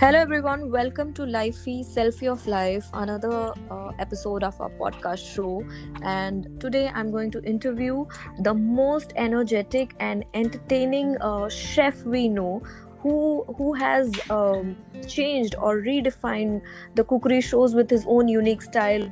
Hello everyone, welcome to Lifey Selfie of Life, another episode of our podcast show. And today I'm going to interview the most energetic and entertaining chef we know who has changed or redefined the cookery shows with his own unique style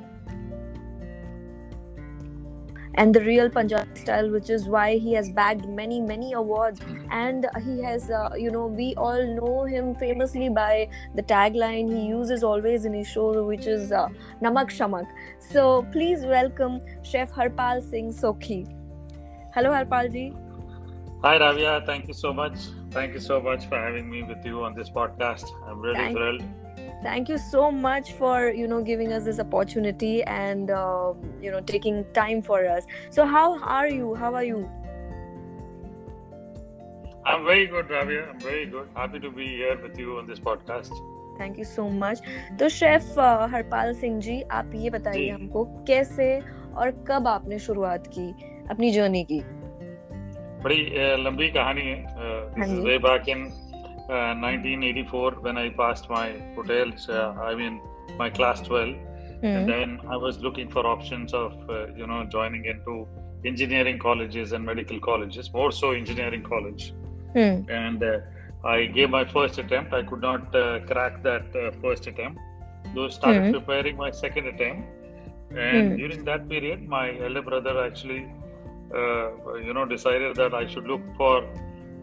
and the real Punjabi style, which is why he has bagged many awards. And he has, we all know him famously by the tagline he uses always in his show, which is Namak Shamak. So please welcome Chef Harpal Singh Sokhi. Hello Harpal ji. Hi Ravia, thank you so much. Thank you so much for having me with you on this podcast. I'm really thrilled. Thank you so much for giving us this opportunity and taking time for us. So how are you? I'm very good, Ravia. I'm very good. Happy to be here with you on this podcast. Thank you so much. तो chef Harpal Singh ji, आप ये बताइए हमको कैसे और कब आपने शुरुआत की अपनी जर्नी की? बड़ी लंबी कहानी है. Back in 1984, when I passed my my class 12, and then I was looking for options of joining into engineering colleges and medical colleges, more so engineering college. And I gave my first attempt. I could not crack that first attempt, so started preparing my second attempt. And during that period, my elder brother actually decided that I should look for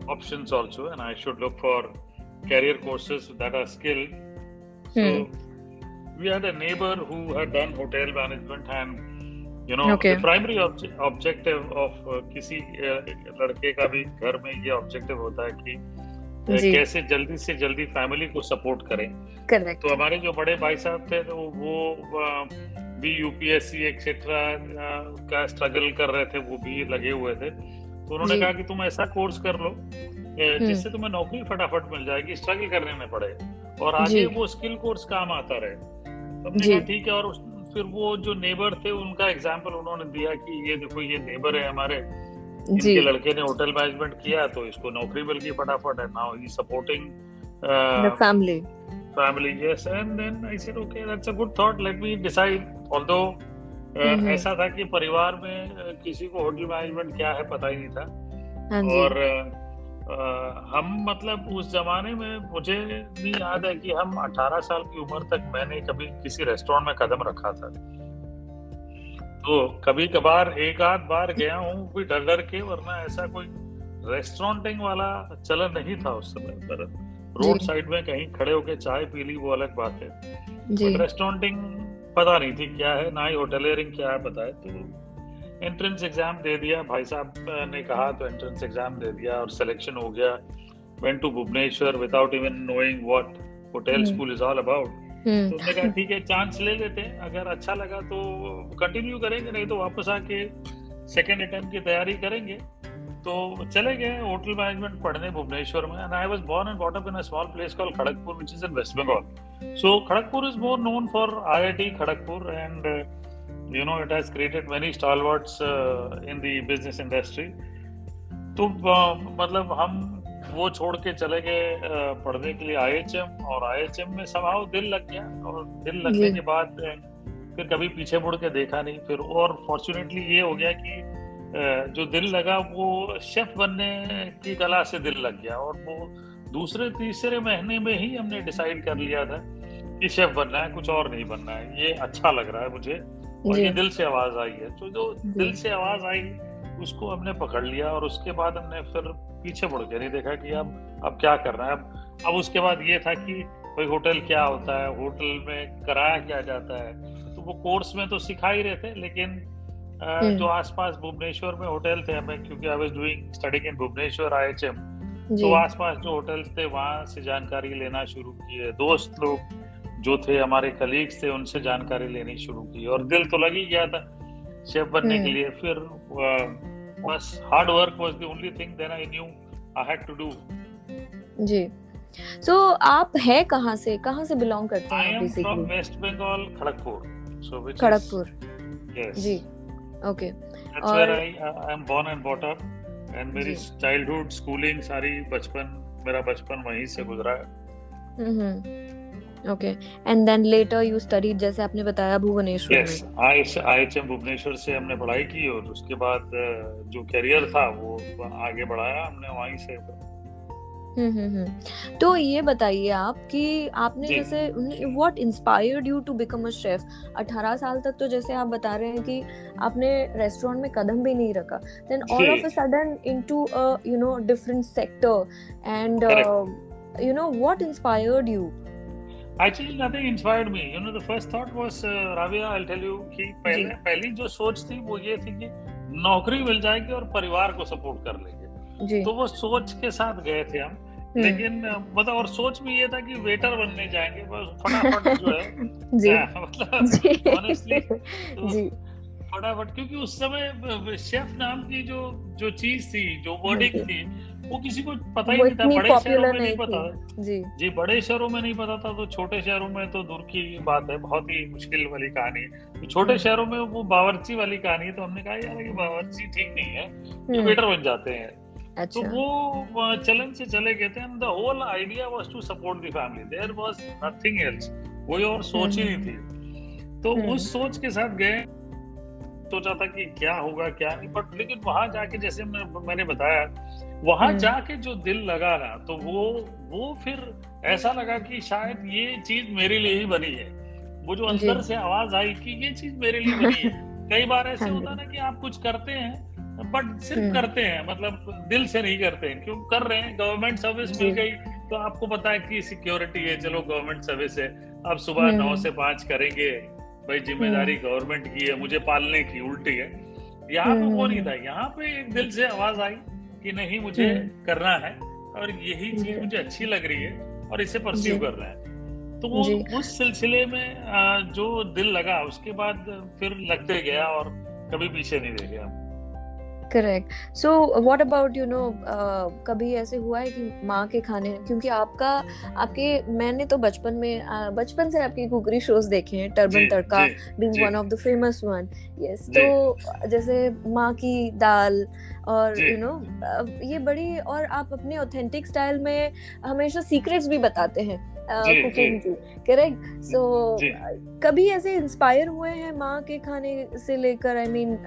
options also, and I should look for career courses that are skilled. So we had a neighbor who had done hotel management, and the primary objective of किसी लड़के का भी घर में ये objective होता है कि कैसे जल्दी से जल्दी family को support करें. Correct. तो हमारे जो बड़े भाई साहब थे तो वो भी UPSC etc का struggle कर रहे थे, वो भी लगे हुए थे. तो उन्होंने कहा कि तुम ऐसा कोर्स कर लो जिससे तुम्हें नौकरी फटाफट मिल जाएगी, स्ट्रगल करने में पड़े और आगे वो स्किल कोर्स काम आता रहे. हमने कहा ठीक है. और फिर वो जो नेबर थे उनका एग्जांपल उन्होंने दिया कि ये देखो ये नेबर है हमारे, इनके लड़के ने होटल मैनेजमेंट किया तो इसको नौकरी मिल गई फटाफट. And now he is supporting the family. Yes. And then I said okay, that's a good thought, let me decide. Although ऐसा था कि परिवार में किसी को होटल मैनेजमेंट क्या है पता ही नहीं था. और हम मतलब उस जमाने में मुझे भी याद है कि हम 18 साल की उम्र तक मैंने कभी किसी रेस्टोरेंट में कदम रखा था. तो कभी कभार एक आध बार गया हूँ कोई डर डर के, वरना ऐसा कोई रेस्टोरेंटिंग वाला चलन नहीं था उस समय भारत में. रोड साइड में कहीं खड़े होके चाय पी ली वो अलग बात है, बट रेस्टोरेंटिंग पता नहीं थी क्या है, ना ही होटलियरिंग क्या है पता है. तो एंट्रेंस एग्जाम दे दिया, भाई साहब ने कहा तो एंट्रेंस एग्जाम दे दिया और सिलेक्शन हो गया. Went to Bhubaneswar without even knowing what hotel school is all about. तो उसने कहा ठीक है चांस ले लेते हैं, अगर अच्छा लगा तो कंटिन्यू करेंगे, नहीं तो वापस आके सेकेंड अटेम्प्ट की तैयारी करेंगे. तो चले गए होटल मैनेजमेंट पढ़ने भुवनेश्वर में. And I was born and bot up in a small place called Kharagpur, which is in waste Bengal. So Kharagpur is more known for IIT Kharagpur, and it has created many stalwarts in the business industry. तो मतलब हम वो छोड़ के चले गए पढ़ने के लिए IHM, और IHM में somehow दिल लग गया. और दिल लगने के बाद फिर कभी पीछे मुड़ के देखा नहीं फिर. और फॉर्चुनेटली ये हो गया कि जो दिल लगा वो शेफ बनने की कला से दिल लग गया. और वो दूसरे तीसरे महीने में ही हमने डिसाइड कर लिया था कि शेफ बनना है, कुछ और नहीं बनना है. ये अच्छा लग रहा है मुझे और ये दिल से आवाज आई है. तो जो दिल से आवाज आई उसको हमने पकड़ लिया. और उसके बाद हमने फिर पीछे मुड़ के नहीं देखा कि अब क्या करना है. अब उसके बाद ये था कि भाई होटल क्या होता है, होटल में कराया क्या जाता है. तो वो कोर्स में तो सिखा ही रहे थे, लेकिन जो आसपास भुवनेश्वर में होटल थे हमें, क्योंकि I was doing studying in Bhubaneswar IHM, तो आसपास जो होटल्स थे वहाँ से जानकारी लेना शुरू किए. दोस्त लोग जो थे हमारे कलीग्स थे उनसे जानकारी लेनी शुरू की. और दिल तो लग ही गया था शेफ बनने के लिए. फिर बस hard work was the only thing then I knew I had to do. जी. सो आप है कहाँ से बिलोंग करते हैं? I am from waste Bengal, Kharagpur. So which Kharagpur. Yes जी. Okay. That's और... where I am born and brought up, and मेरी childhood schooling सारी बचपन मेरा वहीं से गुजरा है. Okay. And then later you studied, जैसे आपने बताया, भुवनेश्वर. Yes, IHM भुवनेश्वर से हमने पढ़ाई की और उसके बाद जो करियर था वो आगे बढ़ाया हमने वहीं से. तो ये बताइए आप कि आपने जैसे what inspired you to become a chef. 18 साल तक तो जैसे आप बता रहे हैं कि आपने रेस्टोरेंट में कदम भी नहीं रखा, then all of a sudden into a you know different sector and you know what inspired you. Actually, nothing inspired me. You know, the first thought was, Rabia, I'll tell you, कि पहली जो सोच थी वो ये थी कि नौकरी मिल जाएगी और परिवार को सपोर्ट कर लेंगे, तो वो सोच के साथ गए थे हम. लेकिन मतलब और सोच भी ये था कि वेटर बनने जाएंगे बस फटाफट जो है मतलब ऑनेस्टली फटाफट, क्योंकि उस समय शेफ नाम की जो चीज थी, जो वर्डिंग थी, वो किसी को पता ही नहीं था. बड़े शहरों में नहीं पता जी, बड़े शहरों में नहीं पता था, तो छोटे शहरों में तो दूर की बात है, बहुत ही मुश्किल वाली कहानी है. तो छोटे शहरों में वो बावर्ची वाली कहानी है, तो हमने कहा यार ये बावर्ची ठीक नहीं है, ये वेटर बन जाते हैं. तो वो चैलेंज से चले गए थे. The whole idea was to support the family, there was nothing else, कोई और सोच ही नहीं थी. तो उस सोच के साथ गए, सोचा था कि क्या होगा क्या नहीं, बट लेकिन वहां जाके जैसे मैंने बताया, वहां जाके जो दिल लगा ना, तो वो फिर ऐसा लगा कि शायद ये चीज मेरे लिए ही बनी है. वो जो अंदर से आवाज आई कि ये चीज मेरे लिए बनी है. कई बार ऐसे होता ना कि आप कुछ करते हैं बट सिर्फ करते हैं, मतलब दिल से नहीं करते हैं. क्यों कर रहे हैं, गवर्नमेंट सर्विस मिल गई तो आपको पता है कि सिक्योरिटी है, चलो गवर्नमेंट सर्विस है, आप सुबह 9 से 5 करेंगे, भाई जिम्मेदारी गवर्नमेंट की है, मुझे पालने की उल्टी है. यहाँ पे वो नहीं था, यहाँ पे एक दिल से आवाज आई कि नहीं मुझे करना है और यही चीज मुझे अच्छी लग रही है और इसे परस्यू करना है. तो वो उस सिलसिले में जो दिल लगा उसके बाद फिर लगते गया और कभी पीछे नहीं रह गया. Correct. So what about you know, कभी ऐसे हुआ है कि माँ के खाने, क्योंकि आपके मैंने तो बचपन से आपके कुकरी शोज देखे हैं, turban tadka being one of the famous one. Yes, तो जैसे माँ की दाल और यू नो ये बड़ी, और आप अपने ऑथेंटिक स्टाइल में हमेशा सीक्रेट्स भी बताते हैं कुकिंग की. करेक्ट. सो कभी ऐसे इंस्पायर हुए हैं माँ के खाने से लेकर, I mean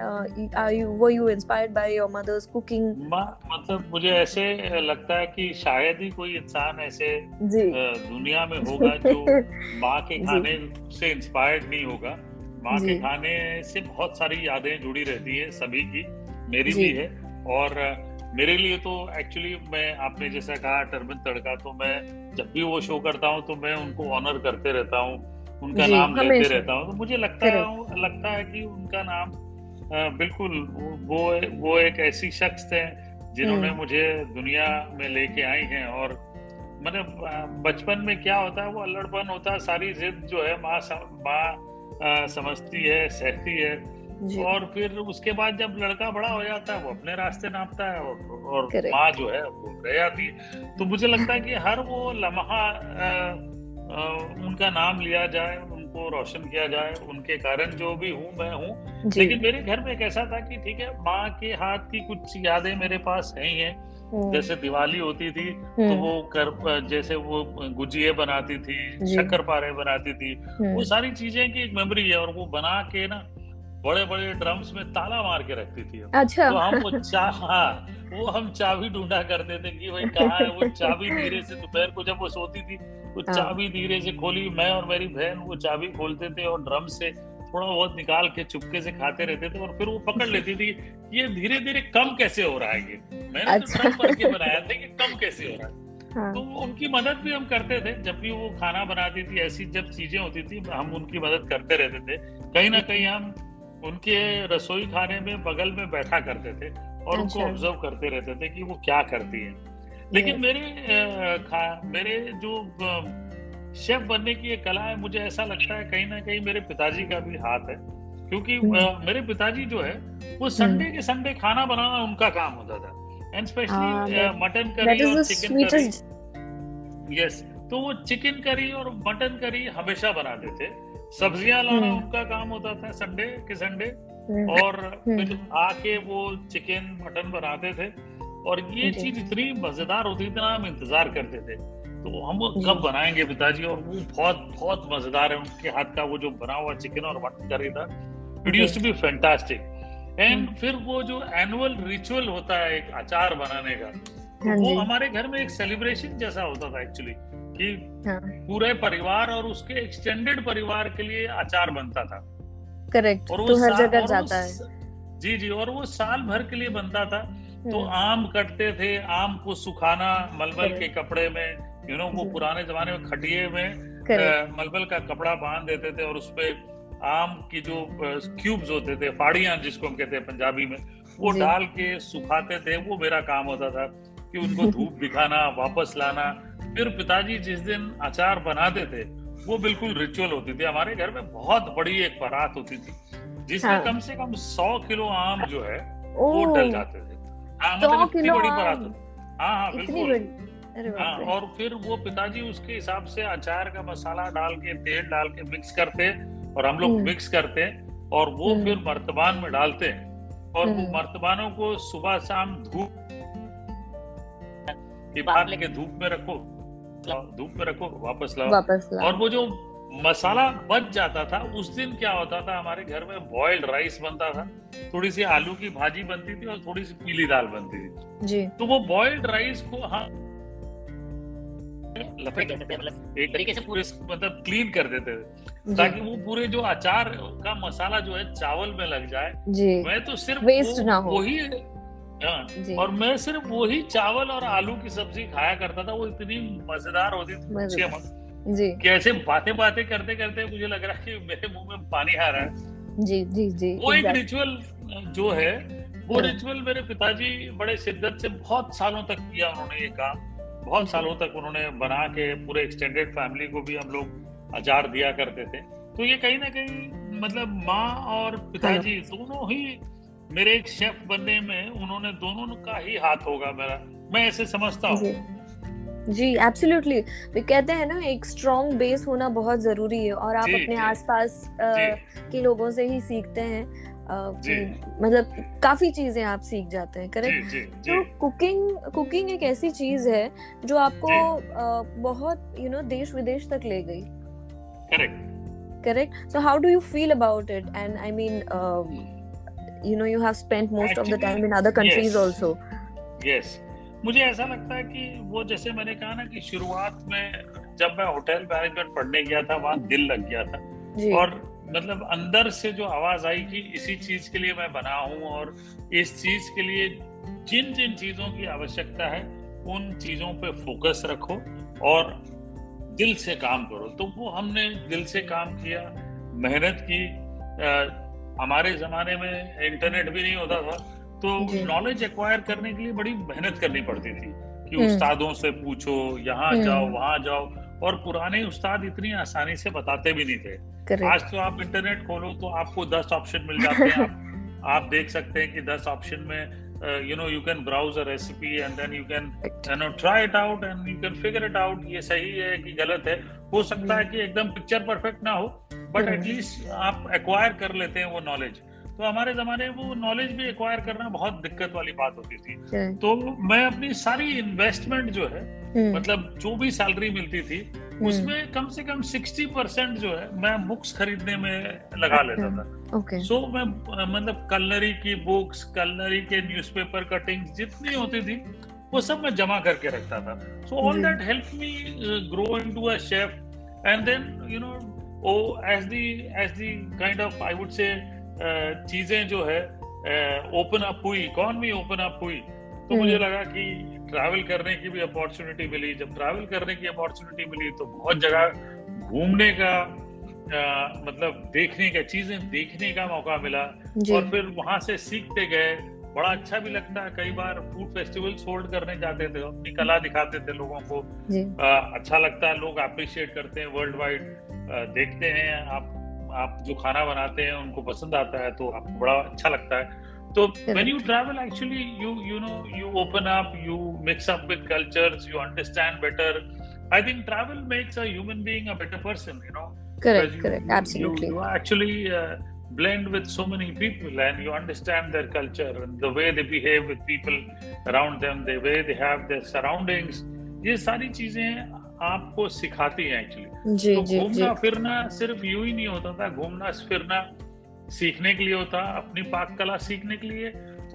were you inspired by your mother's cooking? मतलब मुझे ऐसे लगता है कि शायद ही कोई इंसान ऐसे दुनिया में होगा जो माँ के खाने से इंस्पायर्ड नहीं होगा. माँ के खाने से बहुत सारी यादें जुड़ी रहती है सभी की, मेरी भी है. और मेरे लिए तो एक्चुअली मैं, आपने जैसा कहा टर्बन तड़का, तो मैं जब भी वो शो करता हूँ तो मैं उनको ऑनर करते रहता हूँ, उनका नाम लेते रहता हूँ. तो मुझे लगता है कि उनका नाम बिल्कुल वो एक ऐसी शख्स थे जिन्होंने मुझे दुनिया में लेके आई हैं. और मतलब बचपन में क्या होता है, वो अल्लड़पन होता है, सारी जिद जो है माँ समझती है, सहती है. और फिर उसके बाद जब लड़का बड़ा हो जाता है वो अपने रास्ते नापता है और माँ जो है वो रह जाती है. तो मुझे लगता है कि हर वो लम्हा उनका नाम लिया जाए, उनको रोशन किया जाए, उनके कारण जो भी हूँ मैं हूँ. लेकिन मेरे घर में एक ऐसा था कि ठीक है, माँ के हाथ की कुछ यादें मेरे पास है ही है. जैसे दिवाली होती थी तो वो जैसे वो गुजिये बनाती थी, शक्करपारे बनाती थी, वो सारी चीजें की एक मेमोरी है. और वो बना के ना बड़े बड़े ड्रम्स में ताला मार के रखती थी. अच्छा. तो हम वो हम चाबी ढूंढा करते थे कि भाई कहाँ है वो चाबी. धीरे से दोपहर को जब वो सोती थी वो चाबी धीरे से खोली, मैं और मेरी बहन वो चाबी खोलते थे और ड्रम से थोड़ा बहुत निकाल के चुपके से खाते रहते थे. और फिर वो पकड़ लेती थी ये धीरे धीरे कम कैसे हो रहा है, ये मैंने तो ड्रम करके बनाया था कि कम कैसे हो रहा है. तो उनकी मदद भी हम करते थे जब भी वो खाना बनाती थी. ऐसी जब चीजें होती थी हम उनकी मदद करते रहते थे. कहीं ना कहीं हम उनके रसोई खाने में बगल में बैठा करते थे और उनको ऑब्जर्व करते रहते थे कि वो क्या करती है. लेकिन मेरे जो शेफ बनने की ये कला है, मुझे ऐसा लगता है कहीं ना कहीं मेरे पिताजी का भी हाथ है. क्योंकि मेरे पिताजी जो है वो संडे के संडे खाना बनाना उनका काम होता था, एंड स्पेशली मटन करी और चिकन करी. यस, तो वो चिकन करी और मटन करी हमेशा बनाते थे. सब्जियां लाना उनका काम होता था संडे के संडे, और फिर आके वो चिकन मटन बनाते थे. और ये चीज इतनी मजेदार होती थी ना, हम इंतजार करते थे. तो हम वो कब बनाएंगे पिताजी, और वो बहुत बहुत मजेदार है। उनके हाथ का वो जो बना हुआ चिकन और मटन करी था, it used to be fantastic. And फिर वो जो एनुअल रिचुअल होता है एक अचार बनाने का, तो वो हमारे घर में एक सेलिब्रेशन जैसा होता था एक्चुअली, कि पूरे परिवार और उसके एक्सटेंडेड परिवार के लिए अचार बनता था। करेक्ट, और वो हर जगह जाता है। जी जी, और वो साल भर के लिए बनता था। तो आम कटते थे, आम को सुखाना मलमल के कपड़े में, यू नो, वो पुराने जमाने में खटिये में मलमल का कपड़ा बांध देते थे, और उसपे आम की जो क्यूब्स होते थे, फाड़ियां जिसको हम कहते हैं पंजाबी में, वो डाल के सुखाते थे। वो मेरा काम होता था कि उनको धूप दिखाना, वापस लाना। फिर पिताजी जिस दिन अचार बनाते थे, वो बिल्कुल रिचुअल होती थी। हमारे घर में बहुत बड़ी एक बारात होती थी, जिसमें कम से कम 100 किलो आम जो है वो डल जाते थे। मतलब इतनी बड़ी बारात होती थी। हाँ हाँ बिल्कुल। और फिर वो पिताजी उसके हिसाब से अचार का मसाला डाल के, तेल डाल के मिक्स करते, और हम लोग मिक्स करते हैं, और वो फिर मर्तबान में डालते हैं, और वो मर्तबानों को सुबह शाम धूप के धूप में रखो, वापस लाओ, और वो जो मसाला बच जाता था, उस दिन क्या होता था, हमारे घर में बॉइल्ड राइस बनता था, थोड़ी सी आलू की भाजी बनती थी, और थोड़ी सी पीली दाल बनती थी जी। तो वो बॉइल्ड राइस को हम एक तरीके से पूरे मतलब क्लीन कर देते थे, ताकि वो पूरे जो अचार का मसाला जो है चावल में लग जाए। मैं तो सिर्फ वेस्ट ना हो वही, और मैं सिर्फ वही चावल और आलू की सब्जी खाया करता था। वो इतनी मजेदार होती थी, कैसे बातें बातें करते करते मुझे लग रहा है कि मेरे मुंह में पानी आ रहा है। जी जी जी, वो एक रिचुअल जो है, वो रिचुअल मेरे पिताजी बड़े शिद्दत से बहुत सालों तक किया उन्होंने ये काम। बहुत सालों तक उन्होंने बना के पूरे एक्सटेंडेड फैमिली को भी हम लोग अचार दिया करते थे। तो ये कहीं ना कहीं मतलब माँ और पिताजी दोनों ही मेरे एक शेफ बनने में, उन्होंने दोनों का ही हाथ होगा मेरा, मैं ऐसे समझता हूँ। जी एब्सोल्युटली, कहते हैं ना एक स्ट्रॉन्ग बेस होना बहुत जरूरी है, और आप अपने आसपास के लोगों से ही सीखते हैं। मतलब काफी चीजें आप सीख जाते हैं। करेक्ट। तो कुकिंग एक ऐसी चीज है जो आपको बहुत यू नो देश विदेश तक ले गई। Correct. So how do you feel about it, and I mean you know you have spent most of the time in other countries also. Yes, मुझे ऐसा लगता है कि वो जैसे मैंने कहा ना कि शुरुआत में जब मैं होटल मैनेजमेंट पढ़ने गया था, वहाँ दिल लग गया था, और मतलब अंदर से जो आवाज आई कि इसी चीज के लिए मैं बना हूँ, और इस चीज के लिए जिन जिन चीजों की आवश्यकता है उन चीजों पे फोकस रखो और दिल से काम करो। तो वो हमने दिल से काम किया, मेहनत की। हमारे जमाने में इंटरनेट भी नहीं होता था, तो नॉलेज एक्वायर करने के लिए बड़ी मेहनत करनी पड़ती थी कि उस्तादों से पूछो, यहाँ जाओ, वहाँ जाओ, और पुराने उस्ताद इतनी आसानी से बताते भी नहीं थे। आज तो आप इंटरनेट खोलो तो आपको 10 ऑप्शन मिल जाते हैं। आप देख सकते हैं कि 10 ऑप्शन में you know you can browse a recipe and then you can you know try it out and you can figure it out, ये सही है कि गलत है। हो सकता है कि एकदम पिक्चर परफेक्ट ना हो, बट एटलीस्ट आप एक्वायर कर लेते हैं वो नॉलेज। तो हमारे जमाने में वो नॉलेज भी एक्वायर करना बहुत दिक्कत वाली बात होती थी। तो मैं अपनी सारी इन्वेस्टमेंट जो है, मतलब जो भी सैलरी मिलती थी, उसमें कम से कम 60% जो है मैं बुक्स खरीदने में लगा लेता था। सो मैं मतलब कलनरी की बुक्स, कलनरी के न्यूज़पेपर कटिंग्स जितनी होती थी, वो सब मैं जमा करके रखता था। So all that help me grow into a chef, and then you know oh as the kind of I would say चीजें जो है ओपन अप हुई, इकॉनमी ओपन अप हुई, तो मुझे लगा कि ट्रैवल करने की भी अपॉर्चुनिटी मिली। जब ट्रैवल करने की अपॉर्चुनिटी मिली तो बहुत जगह घूमने का मतलब देखने का, चीजें देखने का मौका मिला, और फिर वहां से सीखते गए। बड़ा अच्छा भी लगता है। कई बार फूड फेस्टिवल्स होल्ड करने जाते थे, अपनी कला दिखाते थे लोगों को, अच्छा लगता है, लोग अप्रिशिएट करते हैं, वर्ल्ड वाइड देखते हैं आप जो खाना बनाते हैं उनको पसंद आता है, तो आपको बड़ा अच्छा लगता है। So when you travel, actually you know you open up, you mix up with cultures, you understand better. I think travel makes a human being a better person, you know. Correct, absolutely. You actually blend with so many people and you understand their culture and the way they behave with people around them, the way they have their surroundings. ये सारी चीजें आपको सिखाती है actually. जी, तो जी, घूमना जी. फिरना सिर्फ यूं ही नहीं होता था, घूमना फिरना सीखने के लिए होता, अपनी पाक कला सीखने के लिए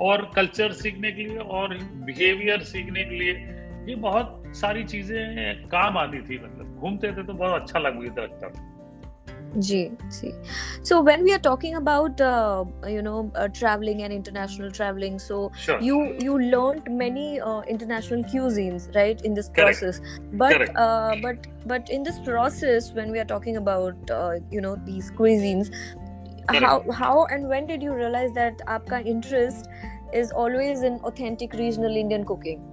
और कल्चर सीखने के लिए और बिहेवियर सीखने के लिए, ये बहुत सारी चीजें काम आती थी। मतलब घूमते थे तो बहुत अच्छा लगता था। जी जी, so when we are talking about traveling and international traveling, so sure. you learned many international cuisines, right, in this Correct. process, but Correct. But in this process, when we are talking about these cuisines, Correct. how and when did you realize that aapka interest is always in authentic regional Indian cooking?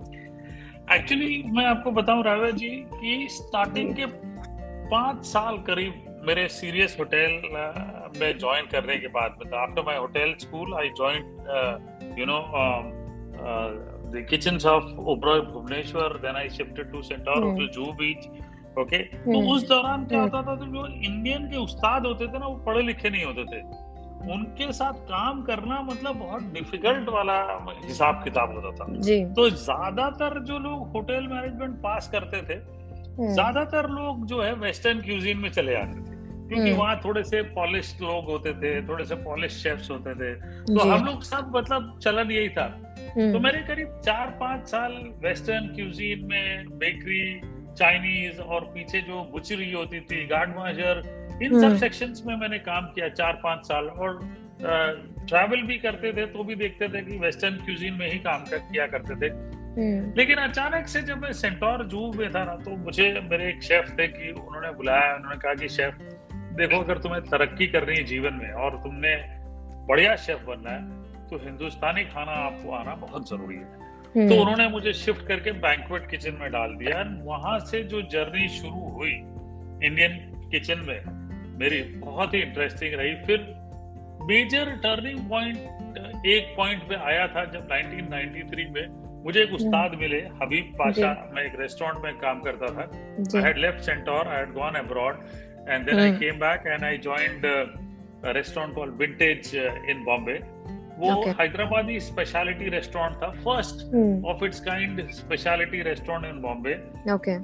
Actually मैं आपको बताऊं रावत जी कि starting के 5 साल करीब मेरे serious hotel में join करने के बाद, मतलब after my hotel school I join the kitchens of Oberoi Bhubaneswar, then I shifted to Centaur hotel Juhu beach. Okay, तो उस दौरान क्या होता था, तो जो इंडियन के उस्ताद होते थे ना, वो पढ़े लिखे नहीं होते थे, उनके साथ काम करना मतलब बहुत डिफिकल्ट वाला हिसाब किताब होता था। तो ज्यादातर जो लोग होटल मैनेजमेंट पास करते थे, ज्यादातर लोग जो है वेस्टर्न क्यूजीन में चले जाते थे, क्योंकि वहाँ थोड़े से पॉलिश लोग होते थे, थोड़े से पॉलिश शेफ्स होते थे, तो हम लोग सब मतलब चलन यही था। तो मेरे करीब 4-5 साल वेस्टर्न क्यूजीन में बेकरी, चाइनीज और पीछे जो बुचरी होती थी, गार्ड माजर, इन सब सेक्शंस में मैंने काम किया 4-5 साल। और ट्रैवल भी करते थे तो भी देखते थे कि वेस्टर्न क्यूजीन में ही काम किया करते थे। लेकिन अचानक से जब मैं सेंटोर जू में था ना, तो मुझे मेरे एक शेफ थे कि उन्होंने बुलाया, उन्होंने कहा कि शेफ देखो, अगर तुम्हें तरक्की करनी है जीवन में और तुमने बढ़िया शेफ बनना है तो हिंदुस्तानी खाना आपको आना बहुत जरूरी है। तो उन्होंने मुझे शिफ्ट करके बैंक्वेट किचन में डाल दिया। वहां से जो जर्नी शुरू हुई इंडियन किचन में, मेरी बहुत ही इंटरेस्टिंग रही। फिर मेजर टर्निंग पॉइंट एक पॉइंट पे आया था जब 1993 में मुझे एक उस्ताद मिले, हबीब पाशा। मैं एक रेस्टोरेंट में काम करता था। I had left Centaur, I had gone abroad and then I came back and I joined restaurant called Vintage in Bombay. वो हैदराबादी स्पेशलिटी रेस्टोरेंट था, first of its kind speciality restaurant in Bombay,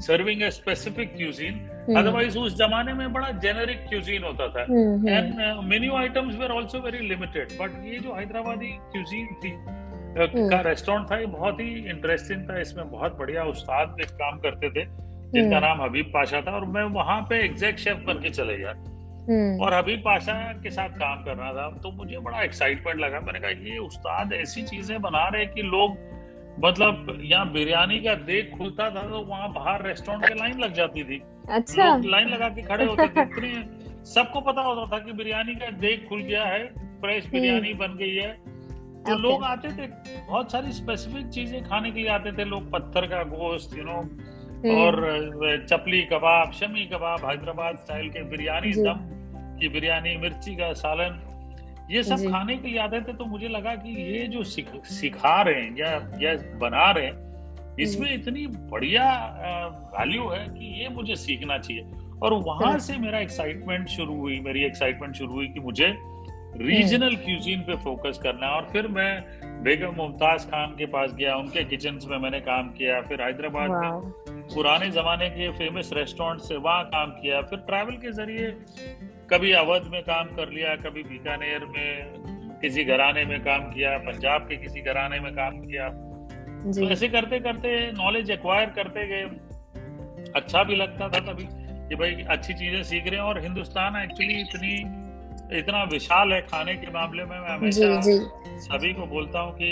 serving a specific cuisine. Otherwise उस जमाने में बड़ा generic cuisine होता था and menu items were also very limited. But ये जो हैदराबादी क्यूजीन थी का रेस्टोरेंट था, ये बहुत ही इंटरेस्टिंग था। इसमें बहुत बढ़िया उस्ताद काम करते थे जिनका नाम हबीब पाशा था और मैं वहां पे एग्जैक्ट शेफ बनके चले गया और हबीब पाशा के साथ काम करना था। तो मुझे बड़ा एक्साइटमेंट लगा। मैंने कहा ये उस्ताद ऐसी चीजें बना रहे कि लोग, मतलब यहाँ बिरयानी का देख खुलता था तो वहाँ बाहर रेस्टोरेंट पे लाइन लग जाती थी। अच्छा। लोग लाइन लगा के खड़े होते थे, इतने सबको पता होता था कि बिरयानी का देख खुल गया है, फ्रेश बिरयानी बन गई है। तो लोग आते थे, बहुत सारी स्पेसिफिक चीजें खाने के लिए आते थे लोग, पत्थर का गोश्त और चपली कबाब, शमी कबाब, हैदराबाद स्टाइल के बिरयानी, दम की बिरयानी, मिर्ची का सालन, ये सब खाने के लिए आते थे। तो मुझे लगा कि ये जो सिखा रहे हैं या बना रहे हैं, इसमें इतनी बढ़िया वैल्यू है कि ये मुझे सीखना चाहिए। और वहां से मेरा एक्साइटमेंट शुरू हुई, मेरी एक्साइटमेंट शुरू हुई कि मुझे रीजनल क्यूजीन पे फोकस करना। और फिर मैं बेगम मुमताज खान के पास गया, उनके किचन में मैंने काम किया। फिर हैदराबाद में पुराने जमाने के फेमस रेस्टोरेंट से वहाँ काम किया। फिर ट्रैवल के जरिए कभी अवध में काम कर लिया, कभी बीकानेर में किसी घराने में काम किया, पंजाब के किसी घराने में काम किया। तो ऐसे करते करते नॉलेज एक्वायर करते गए। अच्छा भी लगता था तभी कि भाई अच्छी चीजें सीख रहे हैं और हिंदुस्तान एक्चुअली इतना विशाल है खाने के मामले में। मैं हमेशा सभी को बोलता हूँ कि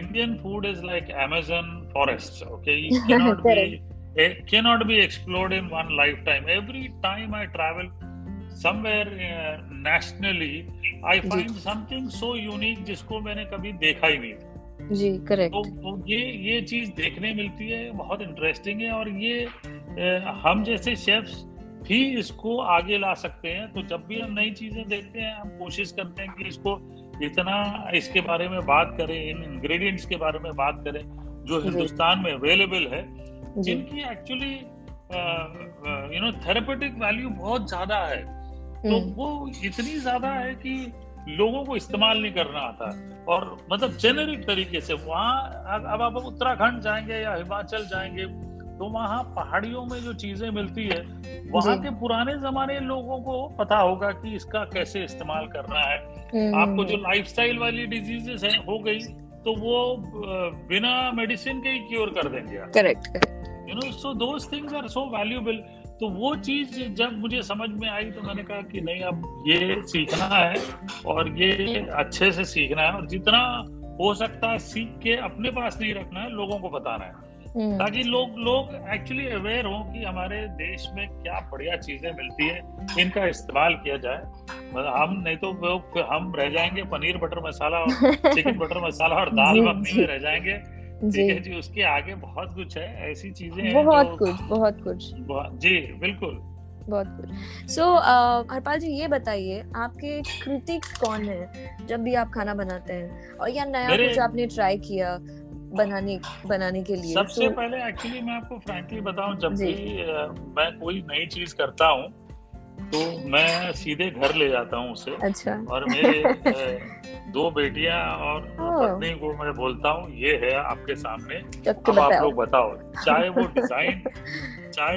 Indian food is like Amazon forest, okay, can not be explored in one life time. Every time I travel somewhere nationally, I find something so unique जिसको मैंने कभी देखा ही नहीं। जी, करेक्ट। तो ये चीज देखने मिलती है, बहुत इंटरेस्टिंग है। और ये हम जैसे शेफ्स भी इसको आगे ला सकते हैं। तो जब भी हम नई चीजें देखते हैं, हम कोशिश करते हैं कि इसको इतना, इसके बारे में बात करें, इन इंग्रेडिएंट्स के बारे में बात करें जो हिंदुस्तान में अवेलेबल है, जिनकी एक्चुअली थेरेपेटिक वैल्यू बहुत ज्यादा है। तो वो इतनी ज्यादा है कि लोगों को इस्तेमाल नहीं करना आता, और मतलब जेनेरिक तरीके से। वहाँ अब आप उत्तराखंड जाएंगे या हिमाचल जाएंगे तो वहाँ पहाड़ियों में जो चीजें मिलती है वहाँ के पुराने जमाने लोगों को पता होगा कि इसका कैसे इस्तेमाल करना है। आपको जो लाइफस्टाइल वाली डिजीजेस हैं हो गई तो वो बिना मेडिसिन के ही क्योर कर देंगे। Correct, you know, so those things are so valuable. तो वो चीज जब मुझे समझ में आई तो मैंने कहा कि नहीं, अब ये सीखना है और ये अच्छे से सीखना है और जितना हो सकता है सीख के अपने पास नहीं रखना है, लोगों को बताना है ताकि लोग एक्चुअली अवेयर हों कि हमारे देश में क्या बढ़िया चीजें मिलती है, इनका इस्तेमाल किया जाए। हम नहीं तो हम रह जाएंगे पनीर बटर मसाला और चिकन बटर मसाला और दाल मखनी में रह जाएंगे। ठीक है जी, उसके आगे बहुत कुछ है, ऐसी चीजें हैं बहुत कुछ जी, बिल्कुल बहुत कुछ। सो हरपाल जी ये बताइए, आपके क्रिटिक्स कौन हैं जब भी आप खाना बनाते हैं, और या नया कुछ आपने ट्राई किया बनाने के लिए? सबसे पहले एक्चुअली मैं आपको फ्रैंकली बताऊं, जब भी मैं कोई नई चीज करता हूं तो मैं सीधे घर ले जाता हूं उसे। अच्छा। और मेरे दो बेटियां और पत्नी को मैं बोलता हूं ये है आपके सामने, अब आप लोग बताओ। चाहे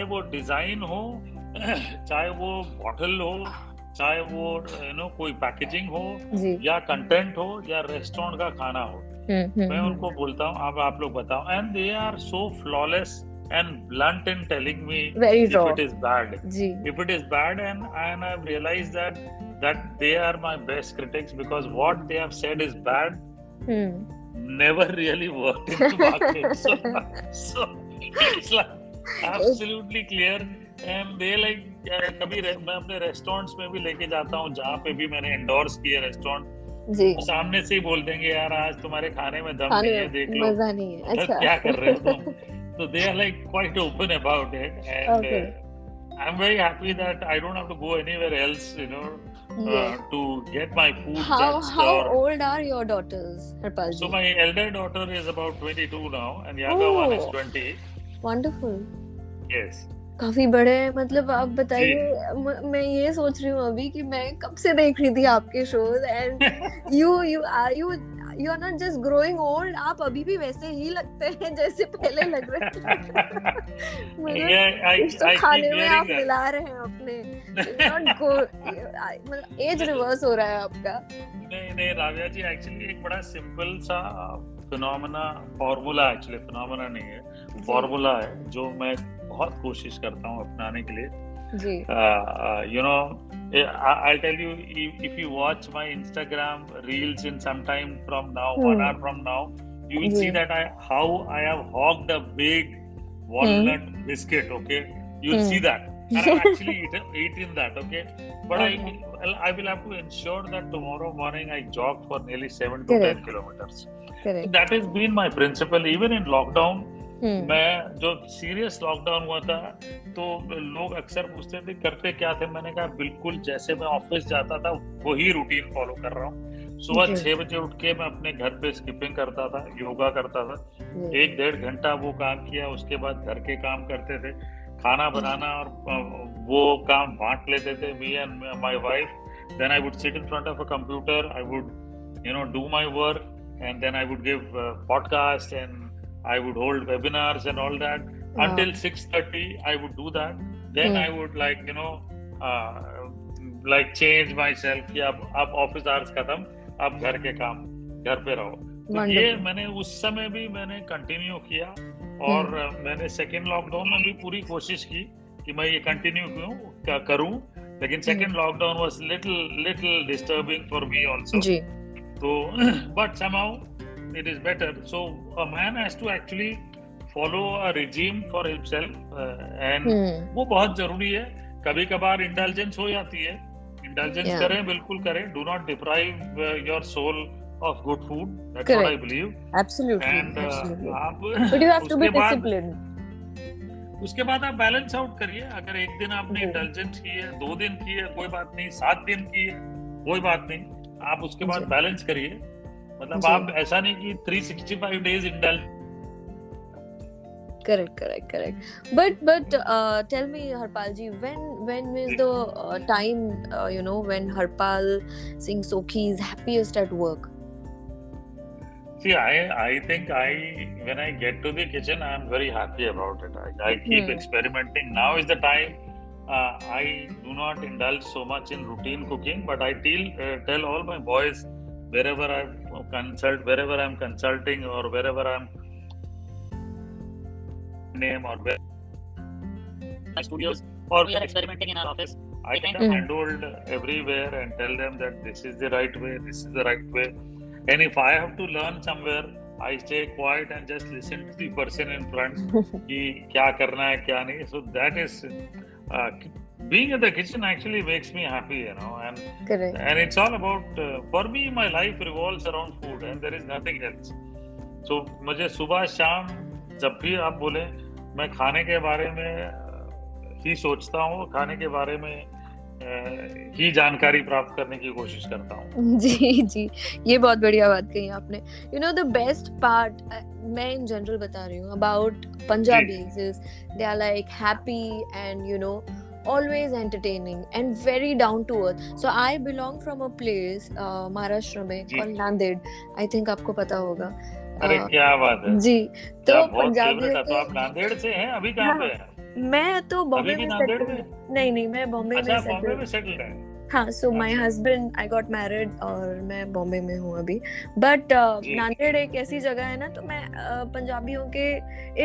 वो डिजाइन हो, चाहे वो बॉटल हो, चाहे वो कोई पैकेजिंग हो या कंटेंट हो या रेस्टोरेंट का खाना हो, मैं उनको बोलता हूँ अब आप लोग बताओ। And they are so flawless and blunt in telling me if it is bad, and I have realised that they are my best critics because what they have said is bad never really worked in market, so it's like absolutely clear. And they like, कभी मैं अपने restaurants में भी लेके जाता हूँ जहाँ पे भी मैंने एंडोर्स किए रेस्टोरेंट, सामने से ही बोल देंगे यार आज तुम्हारे खाने में दम नहीं है, देख लो मजा नहीं है। अच्छा, क्या कर रहे हो तुम? तो they are like quite open about it and I am very happy that I don't have to go anywhere else, you know, to get my food. How old are your daughters, Harpal ji? So my elder daughter is about 22 now and younger one is 20। Wonderful. Yes, काफी बड़े हैं। मतलब आप बताइए, मैं ये सोच रही हूँ अभी कि मैं कब से देख रही थी आपके shows, and you are not just growing old, आप अभी भी वैसे ही लगते हैं जैसे पहले लग रहे थे। खाने में आप मिला रहे हैं अपने, एज रिवर्स हो रहा है आपका। नहीं राबिया जी, एक्चुअली एक बड़ा सिंपल सा फिनोमेना नहीं है, फॉर्मूला है जो मैं बहुत कोशिश करता हूँ अपनाने के लिए। You know, I tell you, if you watch my Instagram reels in some time from now, 1 hour from now, you will see that I have hogged a big walnut biscuit. Okay, you will see that and I'm actually eating that, okay? But I will have to ensure that tomorrow morning I jog for nearly 7 to 10 kilometers. Correct. That has been my principle. Even in lockdown, मैं जो serious lockdown हुआ था तो लोग अक्सर पूछते थे करते क्या थे, मैंने कहा बिल्कुल जैसे मैं ऑफिस जाता था वही रूटीन फॉलो कर रहा हूँ। सुबह 6 बजे उठ के मैं अपने घर पे स्किपिंग करता था, योगा करता था, 1-1.5 घंटा वो काम किया, उसके बाद घर के काम करते थे, खाना बनाना और वो काम बांट लेते थे me and my wife. Then I would sit in front of a computer, I would do my work and then I would give podcast and I would hold webinars and all that until 6:30 I would do that. Then I would like change myself कि अब office hours खत्म, अब घर के काम, घर पे रहो। तो ये मैंने उस समय भी मैंने कंटिन्यू किया और मैंने सेकेंड लॉकडाउन में भी पूरी कोशिश की कि मैं ये कंटिन्यू करूं, लेकिन second lockdown was little disturbing for me also. तो but somehow it is better. So a man has to actually follow a regime for himself and वो बहुत जरूरी है। कभी कभार इंडल्जेंस हो जाती है, इंडल्जेंस करें, बिल्कुल करें, do not deprive your soul of good food, that's Correct. What I believe. Absolutely. And but you have to be disciplined. उसके बाद आप बैलेंस आउट करिए। अगर एक दिन आपने इंटेलिजेंस की है, 2 दिन की है, कोई बात नहीं, 7 दिन की है, कोई बात नहीं, आप उसके बाद बैलेंस करिए। मतलब आप ऐसा नहीं कि 365 days intelligence. Correct. But tell me, Harpal ji, when is the time when Harpal Singh Sokhi is happiest at work? See, I think when I get to the kitchen, I am very happy about it. I keep experimenting. Now is the time. I do not indulge so much in routine cooking, but I tell all my boys wherever I am consulting or wherever I am name or where studios or we are experimenting in our office. I kind of handhold everywhere and tell them that this is the right way, this is the right way. And if I have to learn somewhere, I stay quiet and just listen to the person in front. कि क्या करना है क्या नहीं. So that is being at the kitchen actually makes me happy, you know. And it's all about for me, my life revolves around food, and there is nothing else. So मुझे सुबह शाम जब भी आप बोले मैं खाने के बारे में ही सोचता हूँ, खाने के बारे में ही जानकारी प्राप्त करने की कोशिश करता हूँ. जी जी, ये बहुत बढ़िया बात कही आपने. You know the best part मैं इन जनरल बता रही हूँ about Punjabis is they are like happy and you know always entertaining and very down to earth. So I belong from a place Maharashtra mein called Nanded. I think आपको पता होगा. अरे क्या बात है जी. तो पंजाबी तो आप नांदेड़ से हैं, अभी कहाँ पे हैं? मैं तो बॉम्बे में सेटल हूँ. नहीं, मैं बॉम्बे में सेटल हूँ. हाँ, so my husband, I got married और मैं बॉम्बे में हूँ अभी. बट नांदेड़ एक ऐसी जगह है ना, तो मैं पंजाबियों के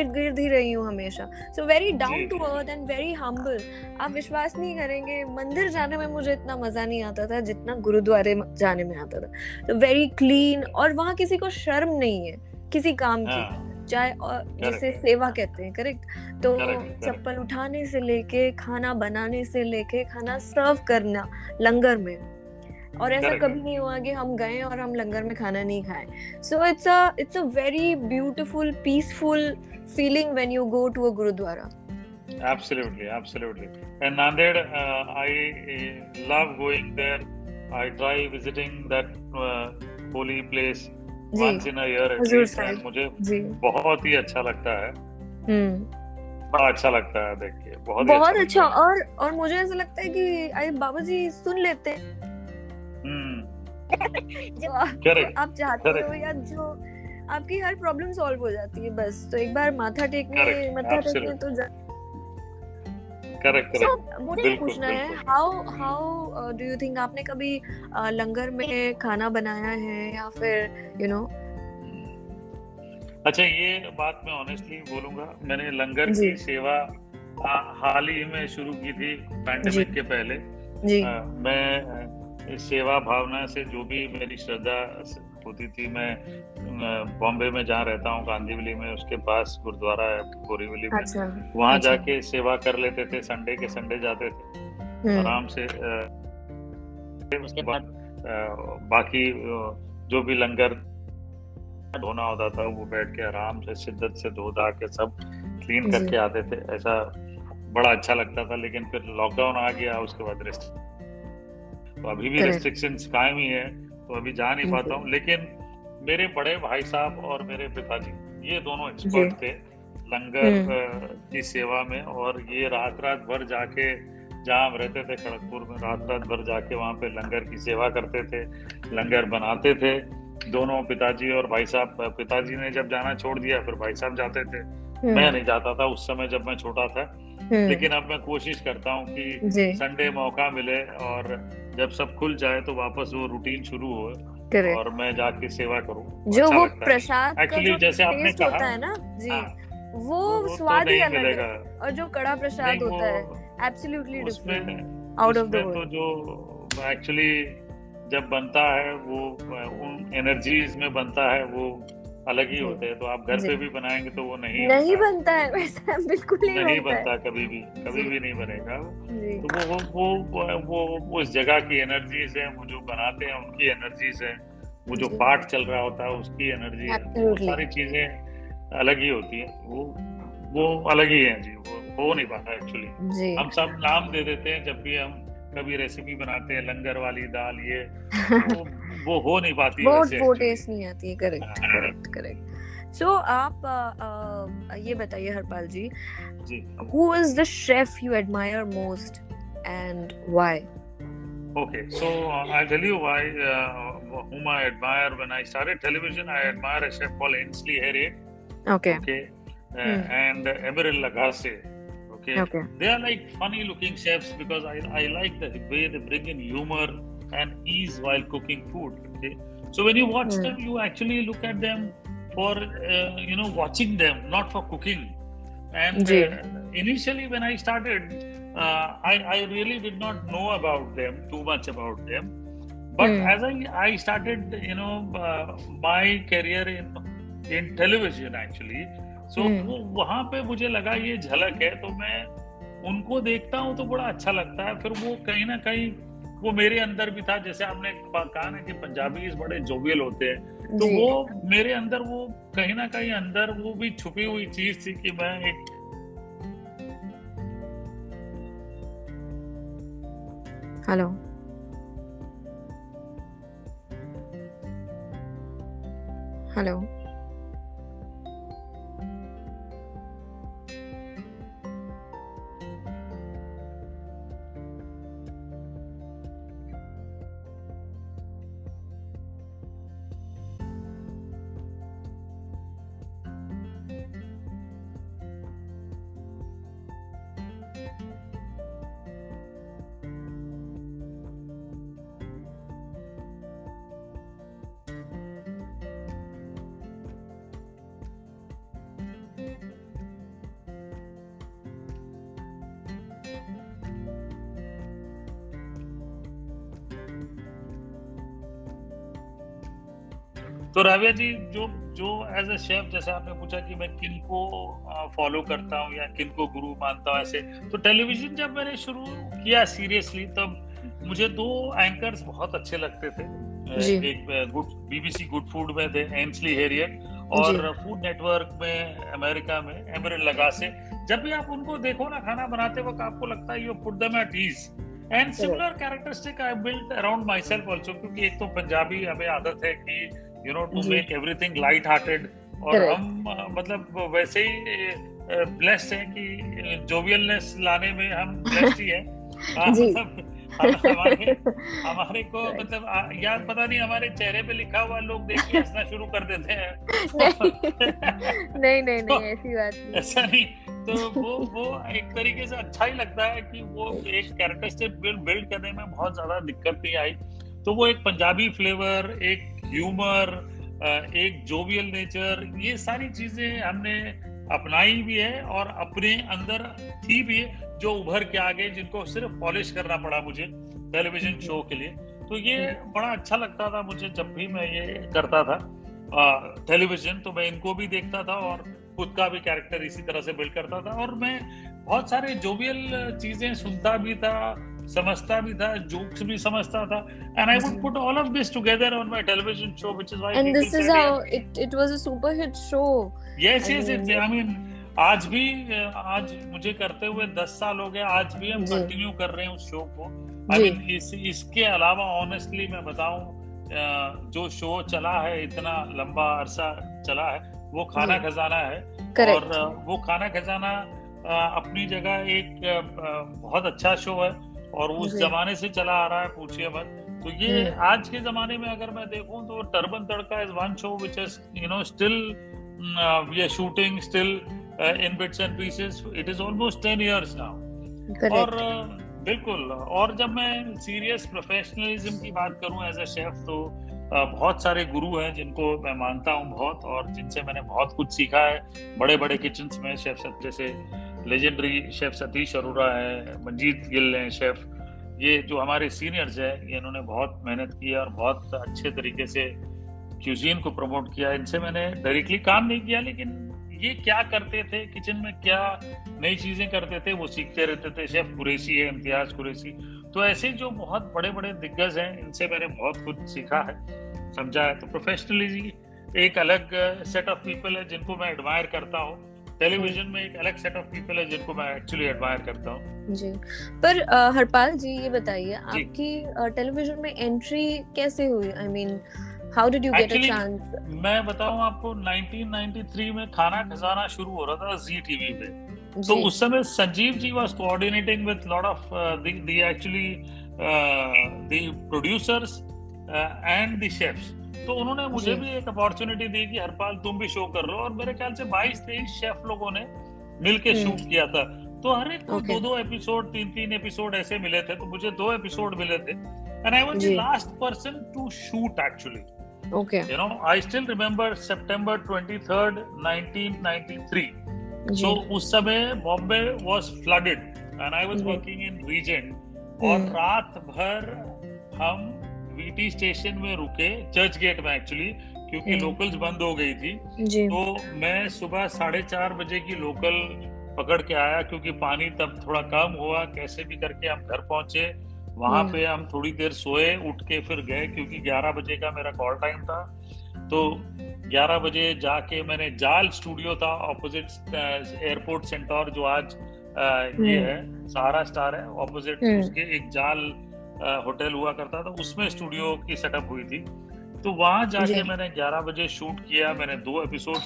इर्द गिर्द ही रही हूँ हमेशा. So very down to earth and very humble. आप विश्वास नहीं करेंगे, मंदिर जाने में मुझे इतना मज़ा नहीं आता था जितना गुरुद्वारे जाने में आता था. तो वेरी क्लीन, और वहाँ किसी को शर्म नहीं है किसी काम की, चाहे जिसे सेवा कहते हैं. करेक्ट. तो चप्पल उठाने से लेके खाना बनाने से लेके खाना सर्व करना लंगर में, और ऐसा कभी नहीं हुआ कि हम गए और हम लंगर में खाना नहीं खाएं. So it's a very beautiful peaceful feeling when you go to a gurdwara. Absolutely, absolutely. And Nanded, I love going there. I try visiting that holy place. बहुत ही अच्छा लगता है, बड़ा अच्छा लगता है. देखिए बहुत अच्छा. और मुझे ऐसा लगता है कि आई बाबा जी सुन लेते हैं जो आप चाहते हो, या जो आपकी हर प्रॉब्लम सॉल्व हो जाती है. बस तो एक बार माथा टेकने तो मुझे पूछना है, हाउ डू यू थिंक, आपने कभी लंगर में खाना बनाया है या फिर यू नो? अच्छा, ये बात मैं ऑनेस्टली बोलूंगा, मैंने लंगर की सेवा हाल ही में शुरू की थी पैंडेमिक के पहले. मैं सेवा भावना से जो भी मेरी श्रद्धा होती थी, मैं बॉम्बे में जहाँ रहता हूँ कांदिवली में, उसके पास गुरुद्वारा है बोरीवली में, वहाँ जाके सेवा कर लेते थे. संडे जाते थे आराम से. उसके बाद बाकी जो भी लंगर धोना होता था वो बैठ के आराम से शिद्दत से धो धा के सब क्लीन करके आते थे. ऐसा बड़ा अच्छा लगता था. लेकिन फिर लॉकडाउन आ गया, उसके बाद तो अभी भी रेस्ट्रिक्शंस कायम ही है, तो अभी जा नहीं पाता हूँ. लेकिन मेरे बड़े भाई साहब और मेरे पिताजी, ये दोनों एक्सपर्ट थे लंगर की सेवा में, और ये रात भर जाके, जहाँ हम रहते थे खड़गपुर में, रात भर जाके वहाँ पे लंगर की सेवा करते थे, लंगर बनाते थे दोनों, पिताजी और भाई साहब. पिताजी ने जब जाना छोड़ दिया, फिर भाई साहब जाते थे, मैं नहीं जाता था उस समय जब मैं छोटा था. लेकिन अब मैं कोशिश करता हूँ कि संडे मौका मिले और जब सब खुल जाए तो वापस वो रूटीन शुरू हो और मैं जाके सेवा करूँ. जो वो प्रसाद एक्चुअली जैसे आपने कहा है ना जी, वो स्वाद ही अलग है. और जो कड़ा प्रसाद होता है absolutely different out of the world. तो जो एक्चुअली जब बनता है वो उन एनर्जीज में बनता है, वो अलग ही होते हैं. तो आप घर पे भी बनाएंगे तो वो नहीं बनता है वैसा, बिल्कुल नहीं बनता, कभी भी नहीं बनेगा. तो वो उस जगह की एनर्जीज है, वो जो बनाते हैं उनकी एनर्जीज है, वो जो पाठ चल रहा होता है उसकी एनर्जी है, वो सारी चीजें अलग ही होती है. वो अलग ही है जी, वो हो नहीं पाता एक्चुअली. हम सब नाम दे देते हैं जब भी हम कभी रेसिपी बनाते हैं, लंगर वाली दाल ये वो हो नहीं पाती, वो टेस्ट नहीं आती है. करेक्ट. सो आप ये बताइए Harpal ji, who is the chef you admire most and why? Okay, so I will tell you why whom I admire. When I started television, I admire a chef Paul Ainsley here. And Emeril Lagasse. Okay. They are like funny-looking chefs because I like the way they bring in humor and ease while cooking food. Okay? So when you watch them, you actually look at them for watching them, not for cooking. And initially, when I started, I really did not know about them too much about them. But as I started, my career in television actually. So वहाँ पे मुझे लगा ये झलक है, तो मैं उनको देखता हूँ तो बड़ा अच्छा लगता है. फिर वो कहीं ना कहीं वो मेरे अंदर भी था. जैसे आपने कहा ना कि पंजाबी बड़े जोवियल होते हैं, तो वो मेरे अंदर वो कहीं ना कहीं अंदर वो भी छुपी हुई चीज थी कि मैं एक हेलो हेलो तो राविया जी, जो एज ए शेफ, जैसे आपने पूछा कि मैं किन को फॉलो करता हूँ या किन को गुरु मानता हूँ, ऐसे तो टेलीविजन जब मैंने शुरू किया सीरियसली, तब मुझे 2 एंकर्स बहुत अच्छे लगते थे. एक बीबीसी गुड फूड में थे एंसली हेरियट, और फूड नेटवर्क में अमेरिका में एमरिल लगासे. जब भी आप उनको देखो ना खाना बनाते वक्त, आपको लगता है you put them at ease. And similar characteristic I built around myself also, क्योंकि एक तो पंजाबी हमें आदत है कि to make everything light-hearted. और हम मतलब वैसे ही blessed हैं कि jovialness लाने में हम blessed ही हैं. हमारे को मतलब याद पता नहीं, हमारे चेहरे पे लिखा हुआ लोग देख के हंसना शुरू कर देते हैं. नहीं, ऐसी बात नहीं. ऐसा नहीं, तो वो एक तरीके से अच्छा ही लगता है कि वो एक कैरेक्टर से बिल्ड करने में बहुत ज्यादा दिक्कत नहीं आई. तो वो एक पंजाबी फ्लेवर, एक ह्यूमर, एक जोवियल नेचर, ये सारी चीजें हमने अपनाई भी है और अपने अंदर थी भी, जो उभर के आगे, जिनको सिर्फ पॉलिश करना पड़ा मुझे टेलीविजन शो के लिए. तो ये बड़ा अच्छा लगता था मुझे जब भी मैं ये करता था टेलीविजन. तो मैं इनको भी देखता था और खुद का भी कैरेक्टर इसी तरह से बिल्ड करता था. और मैं बहुत सारे जोवियल चीजें सुनता भी था, समझता भी था, जोक्स भी समझता था, and I would put all of this together on my television show, which is why. And this is how it was a super hit show. Yes, I mean, आज मुझे करते हुए 10 साल हो गए, आज भी हम कंटिन्यू कर रहे हैं उस शो को. I mean, इसके अलावा ऑनेस्टली मैं बताऊं, जो शो चला है इतना लंबा अरसा चला है, वो खाना खजाना है. Correct. और वो खाना खजाना अपनी जगह एक बहुत अच्छा शो है और उस जमाने से चला आ रहा है, पूछिए मत. तो ये आज के जमाने में अगर मैं देखूं तो turban tadka is one show which is still we are shooting still in bits and pieces. It is almost 10 years now. और बिल्कुल, और जब मैं सीरियस प्रोफेशनलिज्म की बात करूं एज अ शेफ, तो बहुत सारे गुरु हैं जिनको मैं मानता हूं बहुत, और जिनसे मैंने बहुत कुछ सीखा है बड़े बड़े किचन्स में. शेफ सब जैसे लेजेंडरी शेफ सतीश अरोरा है, मंजीत गिल हैं शेफ, ये जो हमारे सीनियर्स हैं, इन्होंने बहुत मेहनत की है और बहुत अच्छे तरीके से क्यूजीन को प्रमोट किया. इनसे मैंने डायरेक्टली काम नहीं किया, लेकिन ये क्या करते थे किचन में, क्या नई चीज़ें करते थे, वो सीखते रहते थे. शेफ कुरैशी है, इम्तियाज़ कुरैशी, तो ऐसे जो बहुत बड़े बड़े दिग्गज हैं, इनसे मैंने बहुत कुछ सीखा है, समझा है. तो प्रोफेशनली एक अलग सेट ऑफ पीपल है जिनको मैं एडमायर करता हूँ. टेलीविजन में एक अलग सेट ऑफ पीपल है जिनको मैं एक्चुअली एडमायर करता हूँ. जी, पर हरपाल जी ये बताइए, आपकी टेलीविजन में एंट्री कैसे हुई? I mean, how did you get a chance? मैं बताऊँ आपको, 1993 में खाना खजाना शुरू हो रहा था ZTV पे. तो उस समय Sanjeev ji was coordinating with lot of the actually the producers and the chefs, तो उन्होंने मुझे भी एक अपॉर्चुनिटी दी कि हरपाल तुम भी शो कर रहे हो, और मेरे ख्याल से 22-23 शेफ लोगों ने मिलके शूट किया था। तो हर एक को दो एपिसोड, 3-3 एपिसोड ऐसे मिले थे, तो मुझे 2 एपिसोड मिले थे and I was the last person to shoot actually. Okay. You know, I still remember September 23rd, 1993. So, उस समय Bombay was flooded and I was working in Regent. और रात भर हम VT station में रुके, Church Gate में actually, क्योंकि locals बंद हो गई थी। तो मैं सुबह 4:30 बजे की local पकड़ के आया, क्योंकि पानी तब थोड़ा कम हुआ। कैसे भी करके हम घर पहुंचे, वहां पे हम थोड़ी देर सोए, उठ के फिर गए, क्योंकि 11 बजे का मेरा कॉल टाइम था। तो 11 बजे जाके मैंने जाल स्टूडियो था ऑपोजिट एयरपोर्ट सेंटर, जो आज ये है सहारा स्टार है, ऑपोजिट उसके एक जाल होटल हुआ करता था, उसमें स्टूडियो की सेटअप हुई थी। तो वहां जाके मैंने 11 बजे शूट किया, मैंने 2 एपिसोड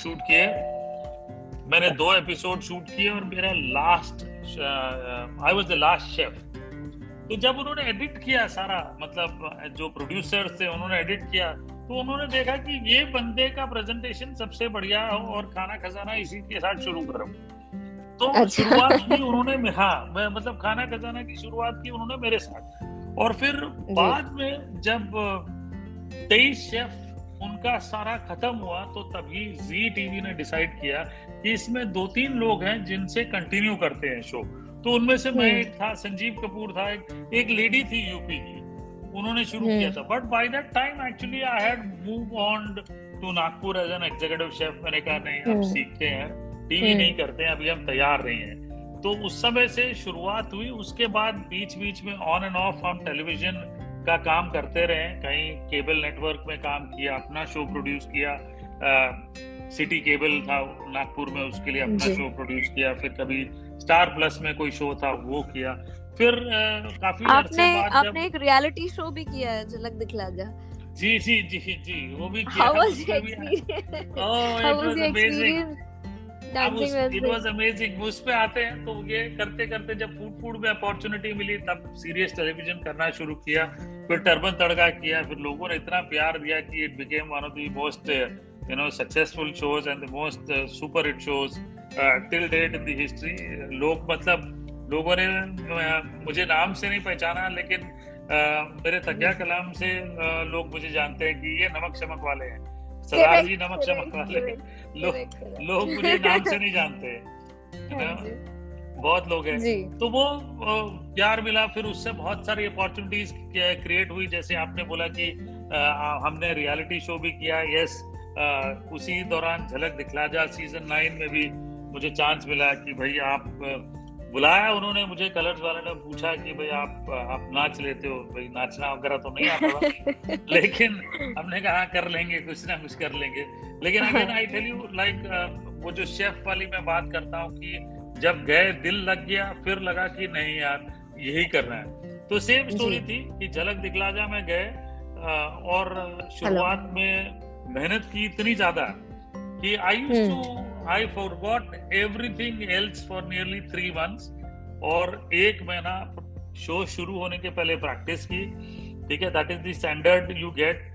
शूट किए, और मेरा last, I was the last chef. तो जब उन्होंने एडिट किया सारा, मतलब जो प्रोड्यूसर्स थे उन्होंने एडिट किया, तो उन्होंने देखा कि ये बंदे का प्रेजेंटेशन सबसे बढ़िया और खाना खजाना इसी के साथ शुरू करो। तो शुरुआत की उन्होंने, हाँ मतलब खाना खजाना की शुरुआत की उन्होंने मेरे साथ। और फिर बाद में जब 23 शेफ उनका सारा खत्म हुआ, तो तभी जी टीवी ने डिसाइड किया कि इसमें 2-3 लोग हैं जिनसे कंटिन्यू करते हैं शो। तो उनमें से मैं एक था, संजीव कपूर था, एक लेडी थी यूपी की, उन्होंने शुरू किया था। But by that time actually I had move on to Nagpur as an executive chef. मैंने कहा नहीं, अब सीखते हैं, टीवी नहीं करते हैं, अभी हम तैयार नहीं हैं। तो उस समय से शुरुआत हुई। उसके बाद बीच बीच में ऑन एंड ऑफ हम टेलीविजन का काम करते रहे, कहीं केबल नेटवर्क में काम किया, अपना शो प्रोड्यूस किया, सिटी केबल था नागपुर में, उसके लिए अपना शो प्रोड्यूस किया। फिर कभी स्टार प्लस में कोई शो था वो किया। फिर काफी आपने एक रियलिटी शो भी किया है, झलक दिखला जा। जी जी जी जी, वो भी किया। It was amazing. उस पे आते हैं। तो ये करते करते जब फूड फूड में अपॉर्चुनिटी मिली, तब सीरियस टेलीविजन करना शुरू किया। फिर टर्बन तड़का किया। फिर लोगों ने इतना प्यार दिया कि it became one of the most successful shows and the most super hit shows till date in the history. लोग मतलब लोगों ने मुझे नाम से नहीं पहचाना, लेकिन मेरे तकिया कलाम से लोग मुझे जानते हैं कि ये नमक शमक वाले हैं, सरदार जी नमक शमक वाले। लोग मुझे नाम से नहीं जानते, बहुत लोग हैं। तो वो प्यार मिला। फिर उससे बहुत सारी अपॉर्चुनिटीज क्रिएट हुई, जैसे आपने बोला कि हमने रियलिटी शो भी किया। यस, उसी दौरान झलक दिखला जा सीजन 9 में भी मुझे चांस मिला कि भाई आप बुलाया, उन्होंने मुझे कलर्स वाले ने पूछा कि भाई आप नाच लेते हो, भाई नाचना वगैरह तो नहीं आता लेकिन हमने कहा कर लेंगे, कुछ ना कुछ कर लेंगे। लेकिन again I tell you, like वो जो शेफ वाली मैं बात करता हूँ कि जब गए दिल लग गया, फिर लगा कि नहीं यार यही करना है। तो सेम स्टोरी थी कि झलक दिखला जा में गए, और शुरुआत में मेहनत की इतनी ज्यादा कि I forgot everything else for nearly 3 months. और 1 महीना शो शुरू होने के पहले प्रैक्टिस की, ठीक है, that is the standard you get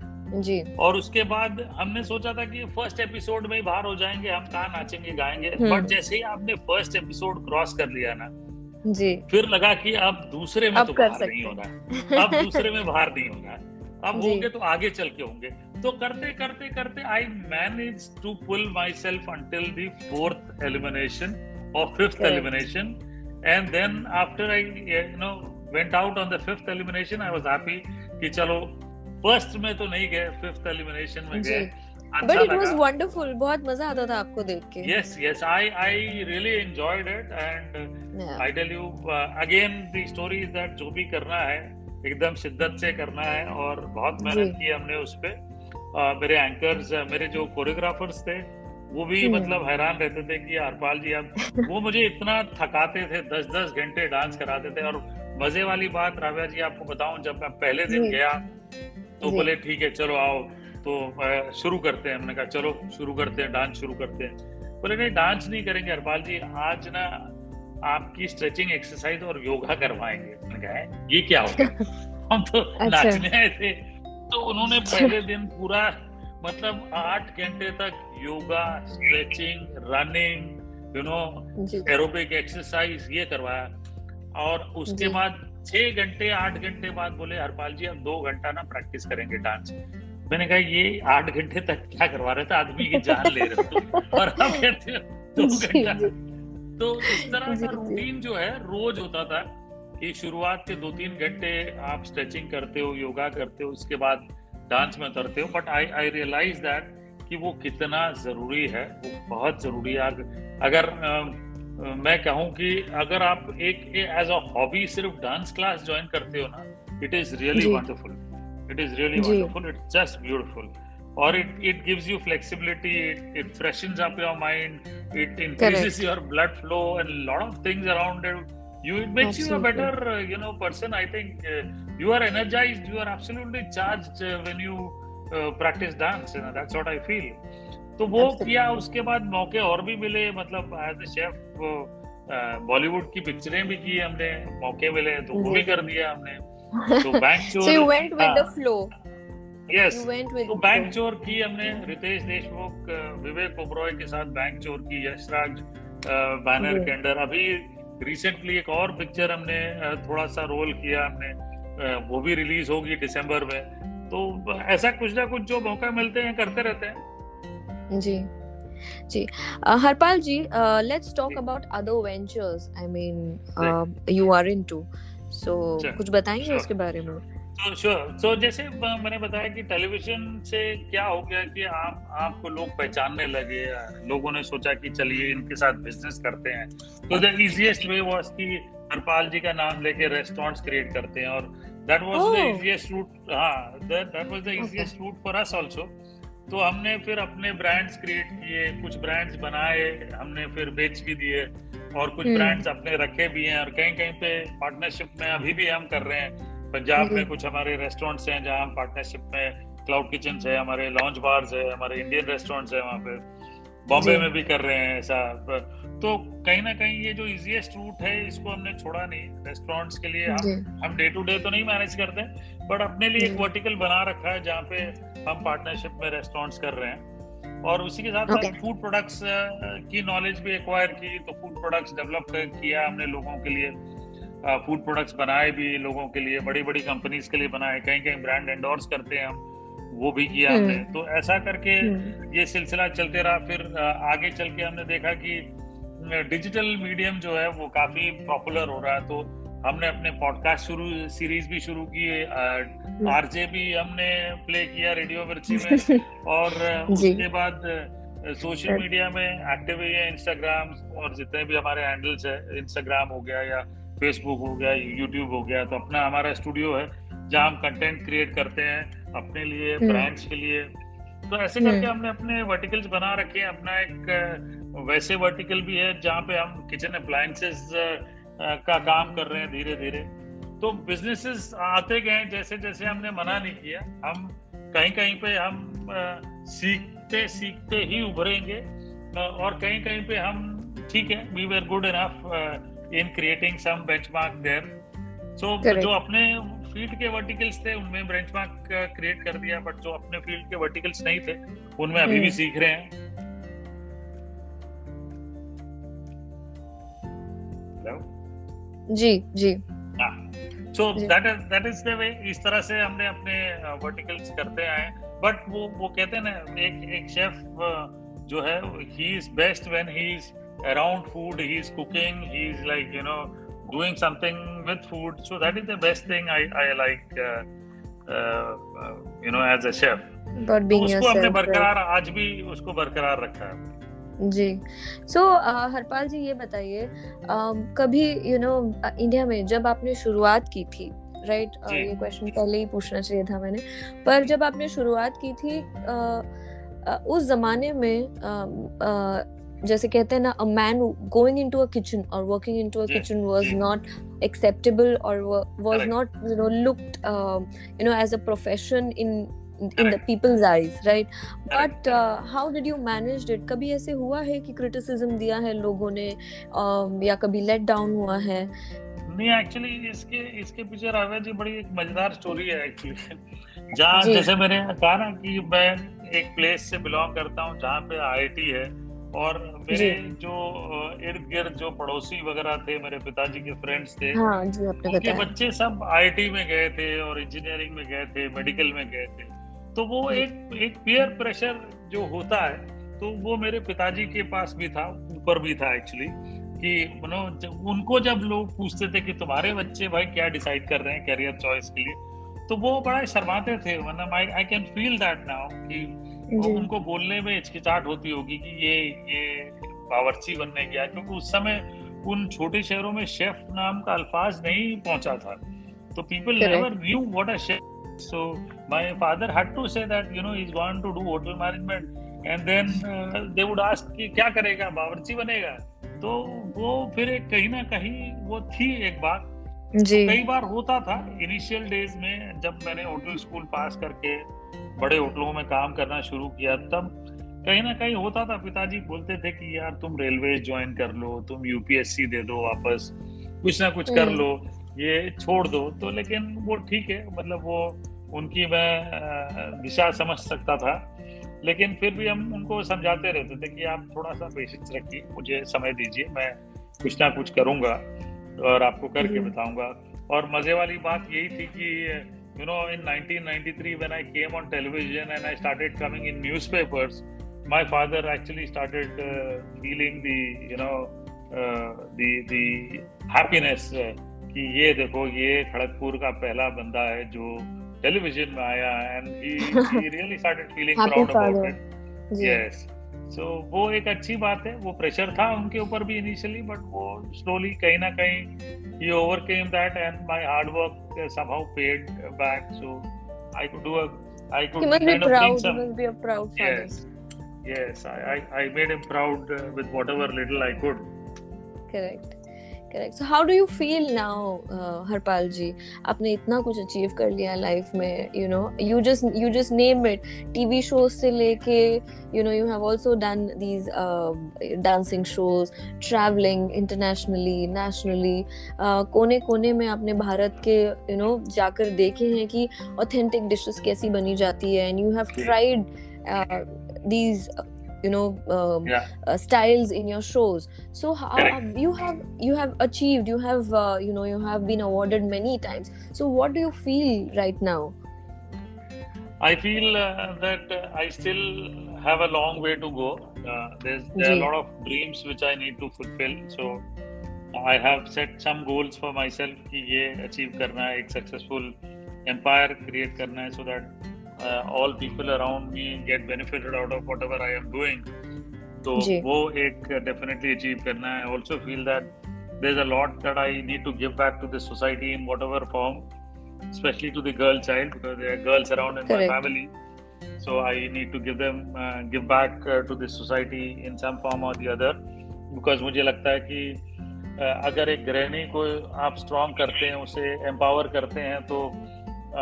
जी। और उसके बाद हमने सोचा था कि फर्स्ट एपिसोड में ही बाहर हो जाएंगे, हम कहाँ नाचेंगे गाएंगे। बट जैसे ही आपने फर्स्ट एपिसोड क्रॉस कर लिया ना जी, फिर लगा कि अब दूसरे में तो बाहर नहीं होगा, अब दूसरे में बाहर नहीं होगा, अब होंगे तो आगे चल के होंगे। तो करते करते करते I manage to pull myself until the 4th elimination or 5th elimination, and then after I went out on the 5th elimination, I was happy कि चलो फर्स्ट में तो नहीं गए, 5th elimination में गए। बट इट वाज वंडरफुल, बहुत मजा आता था आपको देख के। Yes yes, I really enjoyed it and I tell you again the story is that जो भी करना है एकदम शिद्दत से करना है, और बहुत मेहनत की हमने उस पे। मेरे एंकर्स, मेरे जो कोरियोग्राफर्स थे, वो भी मतलब हैरान रहते थे कि हरपाल जी आप वो मुझे इतना थकाते थे, 10-10 घंटे डांस कराते थे। और मजे वाली बात राव्या जी आपको बताऊं, जब मैं पहले दिन गया तो बोले ठीक है चलो आओ तो शुरू करते हैं। हमने कहा चलो शुरू करते हैं, डांस शुरू करते हैं। बोले नहीं डांस नहीं करेंगे हरपाल जी, आज ना आपकी स्ट्रेचिंग एक्सरसाइज और योगा करवाएंगे। मैंने कहा ये क्या होगा हम तो नाचने आए थे। तो उन्होंने पहले दिन पूरा मतलब 8 घंटे तक yoga, stretching, running, you know, aerobic exercise ये करवाया। और उसके बाद 6 घंटे 8 घंटे बाद बोले हरपाल जी हम 2 घंटा ना प्रैक्टिस करेंगे डांस। मैंने कहा ये 8 घंटे तक क्या करवा रहे थे, आदमी की जान ले रहे थे और हम कहते 2 घंटा। तो इस तरह का रूटीन जो है रोज होता था कि शुरुआत के 2-3 घंटे आप स्ट्रेचिंग करते हो, योगा करते हो, उसके बाद डांस में उतरते हो। बट आई रियलाइज दैट कि वो कितना जरूरी है, वो बहुत जरूरी है। अगर मैं कहूँ कि अगर आप एक एज अ हॉबी सिर्फ डांस क्लास ज्वाइन करते हो ना, it is really wonderful, it is really wonderful, it's just beautiful. और it gives you flexibility, it freshens up your mind, it increases your blood flow and lot of things around it. It makes you a better, you know, person. I think you are energized. You are absolutely charged when you practice dance. You know, that's what I feel. तो वो किया, उसके बाद मौके और भी मिले, मतलब as a chef बॉलीवुड की पिक्चरें भी की हमने, मौके मिले तो वो भी कर दिया हमने। तो बैंकचोर, so you went with the flow. Yes. तो बैंकचोर की हमने रितेश देशमुख, विवेक ओबरॉय के साथ बैंकचोर की, यशराज बैनर के अंडर। अभी रिसेंटली एक और पिक्चर हमने थोड़ा सा रोल किया, हमने वो भी रिलीज होगी दिसंबर में। तो ऐसा कुछ ना कुछ जो मौका मिलते हैं करते रहते हैं। जी जी Harpal ji, let's talk about other ventures, I mean you are into, so कुछ बताएंगे उसके बारे में? श्योर। सो जैसे मैंने बताया कि टेलीविजन से क्या हो गया कि आपको लोग पहचानने लगे, लोगों ने सोचा कि चलिए इनके साथ बिजनेस करते हैं। तो द इजीएस्ट वे वाज कि हरपाल जी का नाम लेके रेस्टोरेंट्स क्रिएट करते हैं, और that was the easiest route. हाँ, that was the easiest route for us also. तो हमने फिर अपने ब्रांड्स क्रिएट किए, कुछ ब्रांड्स बनाए हमने, फिर बेच भी दिए, और कुछ ब्रांड्स अपने रखे भी हैं, और कहीं कहीं पे पार्टनरशिप में अभी भी हम कर रहे हैं। पंजाब में कुछ हमारे रेस्टोरेंट्स हैं जहाँ हम पार्टनरशिप में, क्लाउड किचन्स है हमारे, लॉन्च बार्स है हमारे, इंडियन रेस्टोरेंट्स है वहाँ पे, बॉम्बे में भी कर रहे हैं ऐसा। तो कहीं ना कहीं ये जो इजीएस्ट रूट है इसको हमने छोड़ा नहीं। रेस्टोरेंट्स के लिए हम डे टू डे तो नहीं मैनेज करते, बट अपने लिए एक वर्टिकल बना रखा है जहाँ पे हम पार्टनरशिप में रेस्टोरेंट्स कर रहे हैं। और उसी के साथ साथ फूड प्रोडक्ट्स की नॉलेज भी एक्वायर की, तो फूड प्रोडक्ट्स डेवलप किया हमने लोगों के लिए, फूड प्रोडक्ट्स बनाए भी लोगों के लिए, बड़ी बड़ी कंपनीज के लिए बनाए, कहीं कहीं ब्रांड एंडोर्स करते हैं हम, वो भी किया हमने। तो ऐसा करके ये सिलसिला चलते रहा। फिर आगे चल के हमने देखा कि डिजिटल मीडियम जो है वो काफी पॉपुलर हो रहा है, तो हमने अपने पॉडकास्ट सीरीज भी शुरू की। आरजे भी हमने प्ले किया रेडियो मिर्ची में, और उसके बाद सोशल मीडिया में एक्टिव है, इंस्टाग्राम और जितने भी हमारे हैंडल्स है, इंस्टाग्राम हो गया या फेसबुक हो गया, यूट्यूब हो गया। तो अपना हमारा स्टूडियो है जहाँ हम कंटेंट क्रिएट करते हैं अपने लिए, ब्रांड्स के लिए। तो ऐसे करके हमने अपने वर्टिकल्स बना रखे हैं। अपना एक वैसे वर्टिकल भी है जहाँ पे हम किचन अप्लायंसेस का काम कर रहे हैं धीरे धीरे। तो बिजनेसेस आते गए जैसे जैसे, हमने मना नहीं किया। हम कहीं कहीं पे हम सीखते सीखते ही उभरेंगे, और कहीं कहीं पे हम ठीक है, we were good enough in creating some benchmark there. So, जो अपने फील्ड के वर्टिकल्स थे उनमें बेंचमार्क क्रिएट कर दिया, बट जो अपने फील्ड के वर्टिकल्स नहीं थे उनमें अभी भी सीख रहे हैं। Hello? जी जी हाँ, so that is the way। इस तरह से हमने अपने वर्टिकल्स करते आए। बट वो कहते हैं ना, एक शेफ जो है he is best when he is around food, he is cooking, he is like, you know, doing something with food. So that is the best thing I like, you know, as a chef. But being yourself, उसको हमने बरकरार, आज भी उसको बरकरार रखा है। जी, so Harpal जी ये बताइए, कभी you know इंडिया में जब आपने शुरुआत की थी, right? ये क्वेश्चन पहले ही पूछना चाहिए था मैंने, पर जब आपने शुरुआत की थी उस जमाने में जैसे कहते हैं ना, a man going into a kitchen or working into a kitchen was not acceptable or was not, you know, looked, you know, as a profession in the people's eyes, right? But how did you manage it? कभी ऐसे हुआ है कि criticism दिया है लोगों ने, या कभी let down हुआ है? नहीं, actually इसके पीछे राघव जी बड़ी एक मजेदार स्टोरी है। एक्चुअली जहाँ जैसे मैंने कहा ना कि मैं एक प्लेस से बिलोंग करता हूँ जहाँ पे आईआईटी है, और मेरे जो इर्द गिर्द जो पड़ोसी वगैरह थे, मेरे पिताजी के फ्रेंड्स थे, उनके बच्चे सब आईआईटी में गए थे और इंजीनियरिंग में गए थे, मेडिकल में गए थे। तो वो एक पीयर प्रेशर जो होता है, तो वो मेरे पिताजी के पास भी था, ऊपर भी था एक्चुअली, कि उनको जब लोग पूछते थे कि तुम्हारे बच्चे भाई क्या डिसाइड कर रहे हैं करियर चॉइस के लिए, तो वो बड़ा शर्माते थे। मतलब I can feel that now कि उनको बोलने में हिचकिचाहट होती होगी कि ये बावर्ची बनने गया, क्योंकि उस समय उन छोटे शहरों में शेफ नाम का अल्फाज नहीं पहुंचा था, तो people never knew what a chef. So my father had to say that you know he is going to do hotel management, and then they would ask कि क्या करेगा, बावर्ची बनेगा। तो वो फिर कहीं ना कहीं वो थी एक बात। कई बार होता था इनिशियल डेज में, जब मैंने होटल स्कूल पास करके बड़े होटलों में काम करना शुरू किया, तब कहीं ना कहीं होता था, पिताजी बोलते थे कि यार तुम रेलवे ज्वाइन कर लो, तुम यूपीएससी दे दो, वापस कुछ ना कुछ कर लो, ये छोड़ दो। तो लेकिन वो ठीक है, मतलब वो उनकी मैं दिशा समझ सकता था, लेकिन फिर भी हम उनको समझाते रहते थे कि आप थोड़ा सा पेशेंस रखिए, मुझे समय दीजिए, मैं कुछ ना कुछ करूँगा और आपको करके बताऊंगा। और मजे वाली बात यही थी कि you know in 1993 when I came on television and I started coming in newspapers, my father actually started feeling the you know the happiness कि ये देखो, ये खड़गपुर का पहला बंदा है जो टेलीविजन में आया, and he really started feeling proud about it. Yes, so वो एक अच्छी बात है। वो प्रेशर था उनके ऊपर भी इनिशियली, बट वो स्लोली कहीं ना कहीं ही overcame that, and my hard work somehow paid back. So I could do I could kind of things I will be a proud father. Yes, I made him proud with whatever little I could. Correct correct. So how do you feel now Harpal ji, आपने इतना कुछ achieve कर लिया life में, you know you just name it, TV shows से लेके you know you have also done these dancing shows, travelling internationally nationally, कोने कोने में आपने भारत के यू नो जाकर देखे हैं कि ऑथेंटिक डिशेस कैसी बनी जाती है, and you have tried these you know styles in your shows. So how you have achieved, you have you know you have been awarded many times. So what do you feel right now? I feel that I still have a long way to go. There are a lot of dreams which I need to fulfill. So I have set some goals for myself कि ये achieve करना है, एक successful empire create करना है, so that all people around me get benefited out of whatever I am doing. So wo ek definitely achieve karna hai. I also feel that there's a lot that I need to give back to the society in whatever form, especially to the girl child, because there are girls around in my family. So I need to give back to the society in some form or the other, because mujhe lagta hai ki agar ek grahini ko aap strong karte hain, usse empower karte hain, to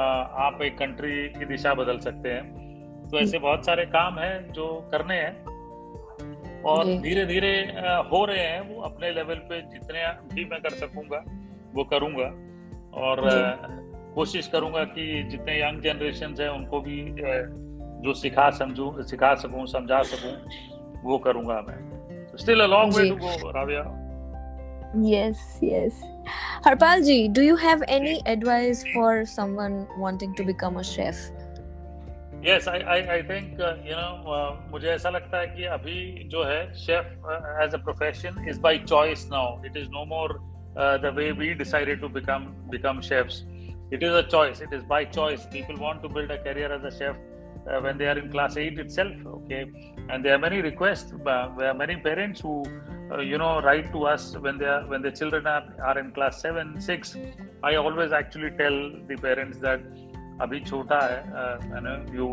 आप एक country की दिशा बदल सकते हैं। तो ऐसे बहुत सारे काम हैं जो करने हैं, और धीरे धीरे हो रहे हैं। वो अपने लेवल पे जितने भी मैं कर सकूंगा वो करूंगा, और कोशिश करूंगा कि जितने यंग जनरेशन हैं उनको भी जो सिखा सकूं समझा सकूं, वो करूंगा मैं। Still a long way to go, Raviya. Yes. Harpal ji, do you have any advice for someone wanting to become a chef? Yes, I think you know मुझे ऐसा लगता है कि अभी जो है chef as a profession is by choice now. It is no more the way we decided to become chefs. It is a choice. It is by choice. People want to build a career as a chef when they are in class 8 itself. Okay, and there are many requests. There are many parents who you know write to us when their children are in class 7, 6. I always actually tell the parents that abhi chota hai, you know, you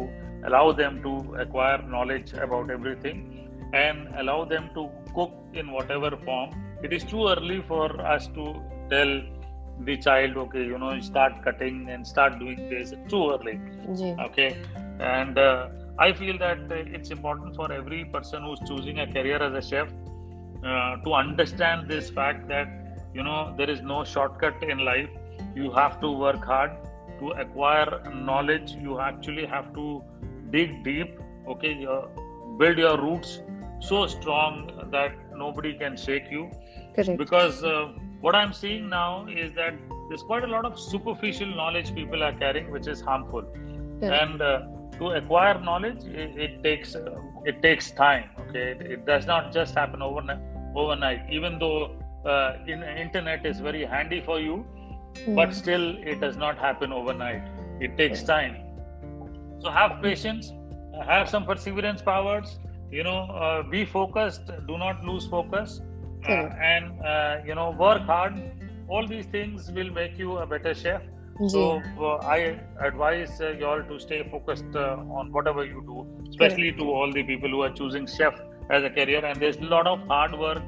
allow them to acquire knowledge about everything and allow them to cook in whatever form. It is too early for us to tell the child, okay, you know, start cutting and start doing this. It's too early. Okay, and I feel that it's important for every person who's choosing a career as a chef to understand this fact that you know there is no shortcut in life. You have to work hard, to acquire knowledge, you actually have to dig deep, okay, build your roots so strong that nobody can shake you. Correct. Because what I'm seeing now is that there's quite a lot of superficial knowledge people are carrying, which is harmful. Correct. And to acquire knowledge, it takes time. Okay, it does not just happen overnight. Even though internet is very handy for you, but still it does not happen overnight. It takes time. So have patience, have some perseverance powers. Be focused. Do not lose focus. And work hard. All these things will make you a better chef. So I advise you all to stay focused on whatever you do, especially to all the people who are choosing chef as a career. And there's a lot of hard work.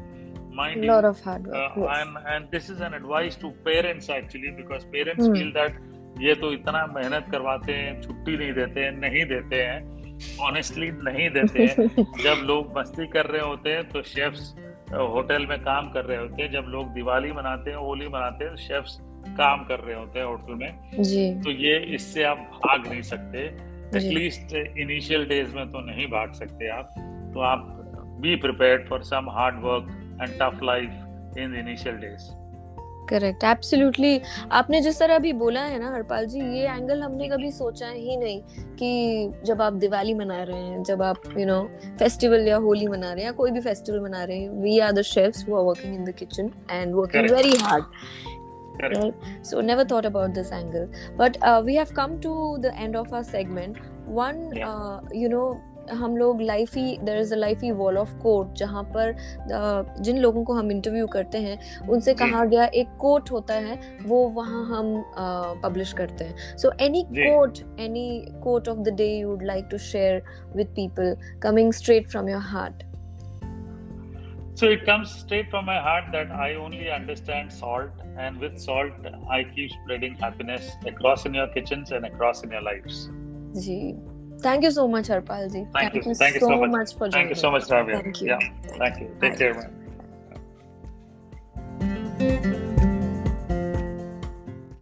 A lot of hard work. Yes. And this is an advice to parents actually, because parents feel that ये तो इतना मेहनत करवाते हैं, छुट्टी नहीं देते हैं, honestly नहीं देते हैं. जब लोग मस्ती कर रहे होते हैं तो शेफ्स होटल में काम कर रहे होते हैं. जब लोग दिवाली मनाते हैं, होली मनाते हैं, शेफ्स काम कर रहे होते हैं होटल में जी. तो ये इससे आप भाग नहीं सकते, एटलीस्ट इनिशियल डेज में तो नहीं भाग सकते आप. तो आप be prepared for some hard work and tough life in the initial days. Correct, absolutely. आपने जिस तरह अभी बोला है ना हरपाल जी, ये एंगल हमने कभी सोचा ही नहीं कि जब आप दिवाली मना रहे हैं, जब आप फेस्टिवल या होली मना रहे हैं या कोई भी फेस्टिवल मना रहे हैं, we are the chefs who are working in the kitchen and working Correct. Very hard. Correct. So never thought about this angle. But we have come to the end of our segment. One, हम लोग Lifie, there is a Lifie wall of quote, जहाँ पर जिन लोगों को हम interview करते हैं उनसे कहा गया एक कोट होता है, वो वहाँ हम पब्लिश करते हैं. So any quote of the day you would like to share with people coming straight from your heart? So it comes straight from my heart that I only understand salt, and with salt I keep spreading happiness across in your kitchens and across in your lives. जी. Thank you so much, Harpal ji. Thank you so much for joining. Thank you so much, Ravya. Thank you. Yeah. Thank you. Take care, man.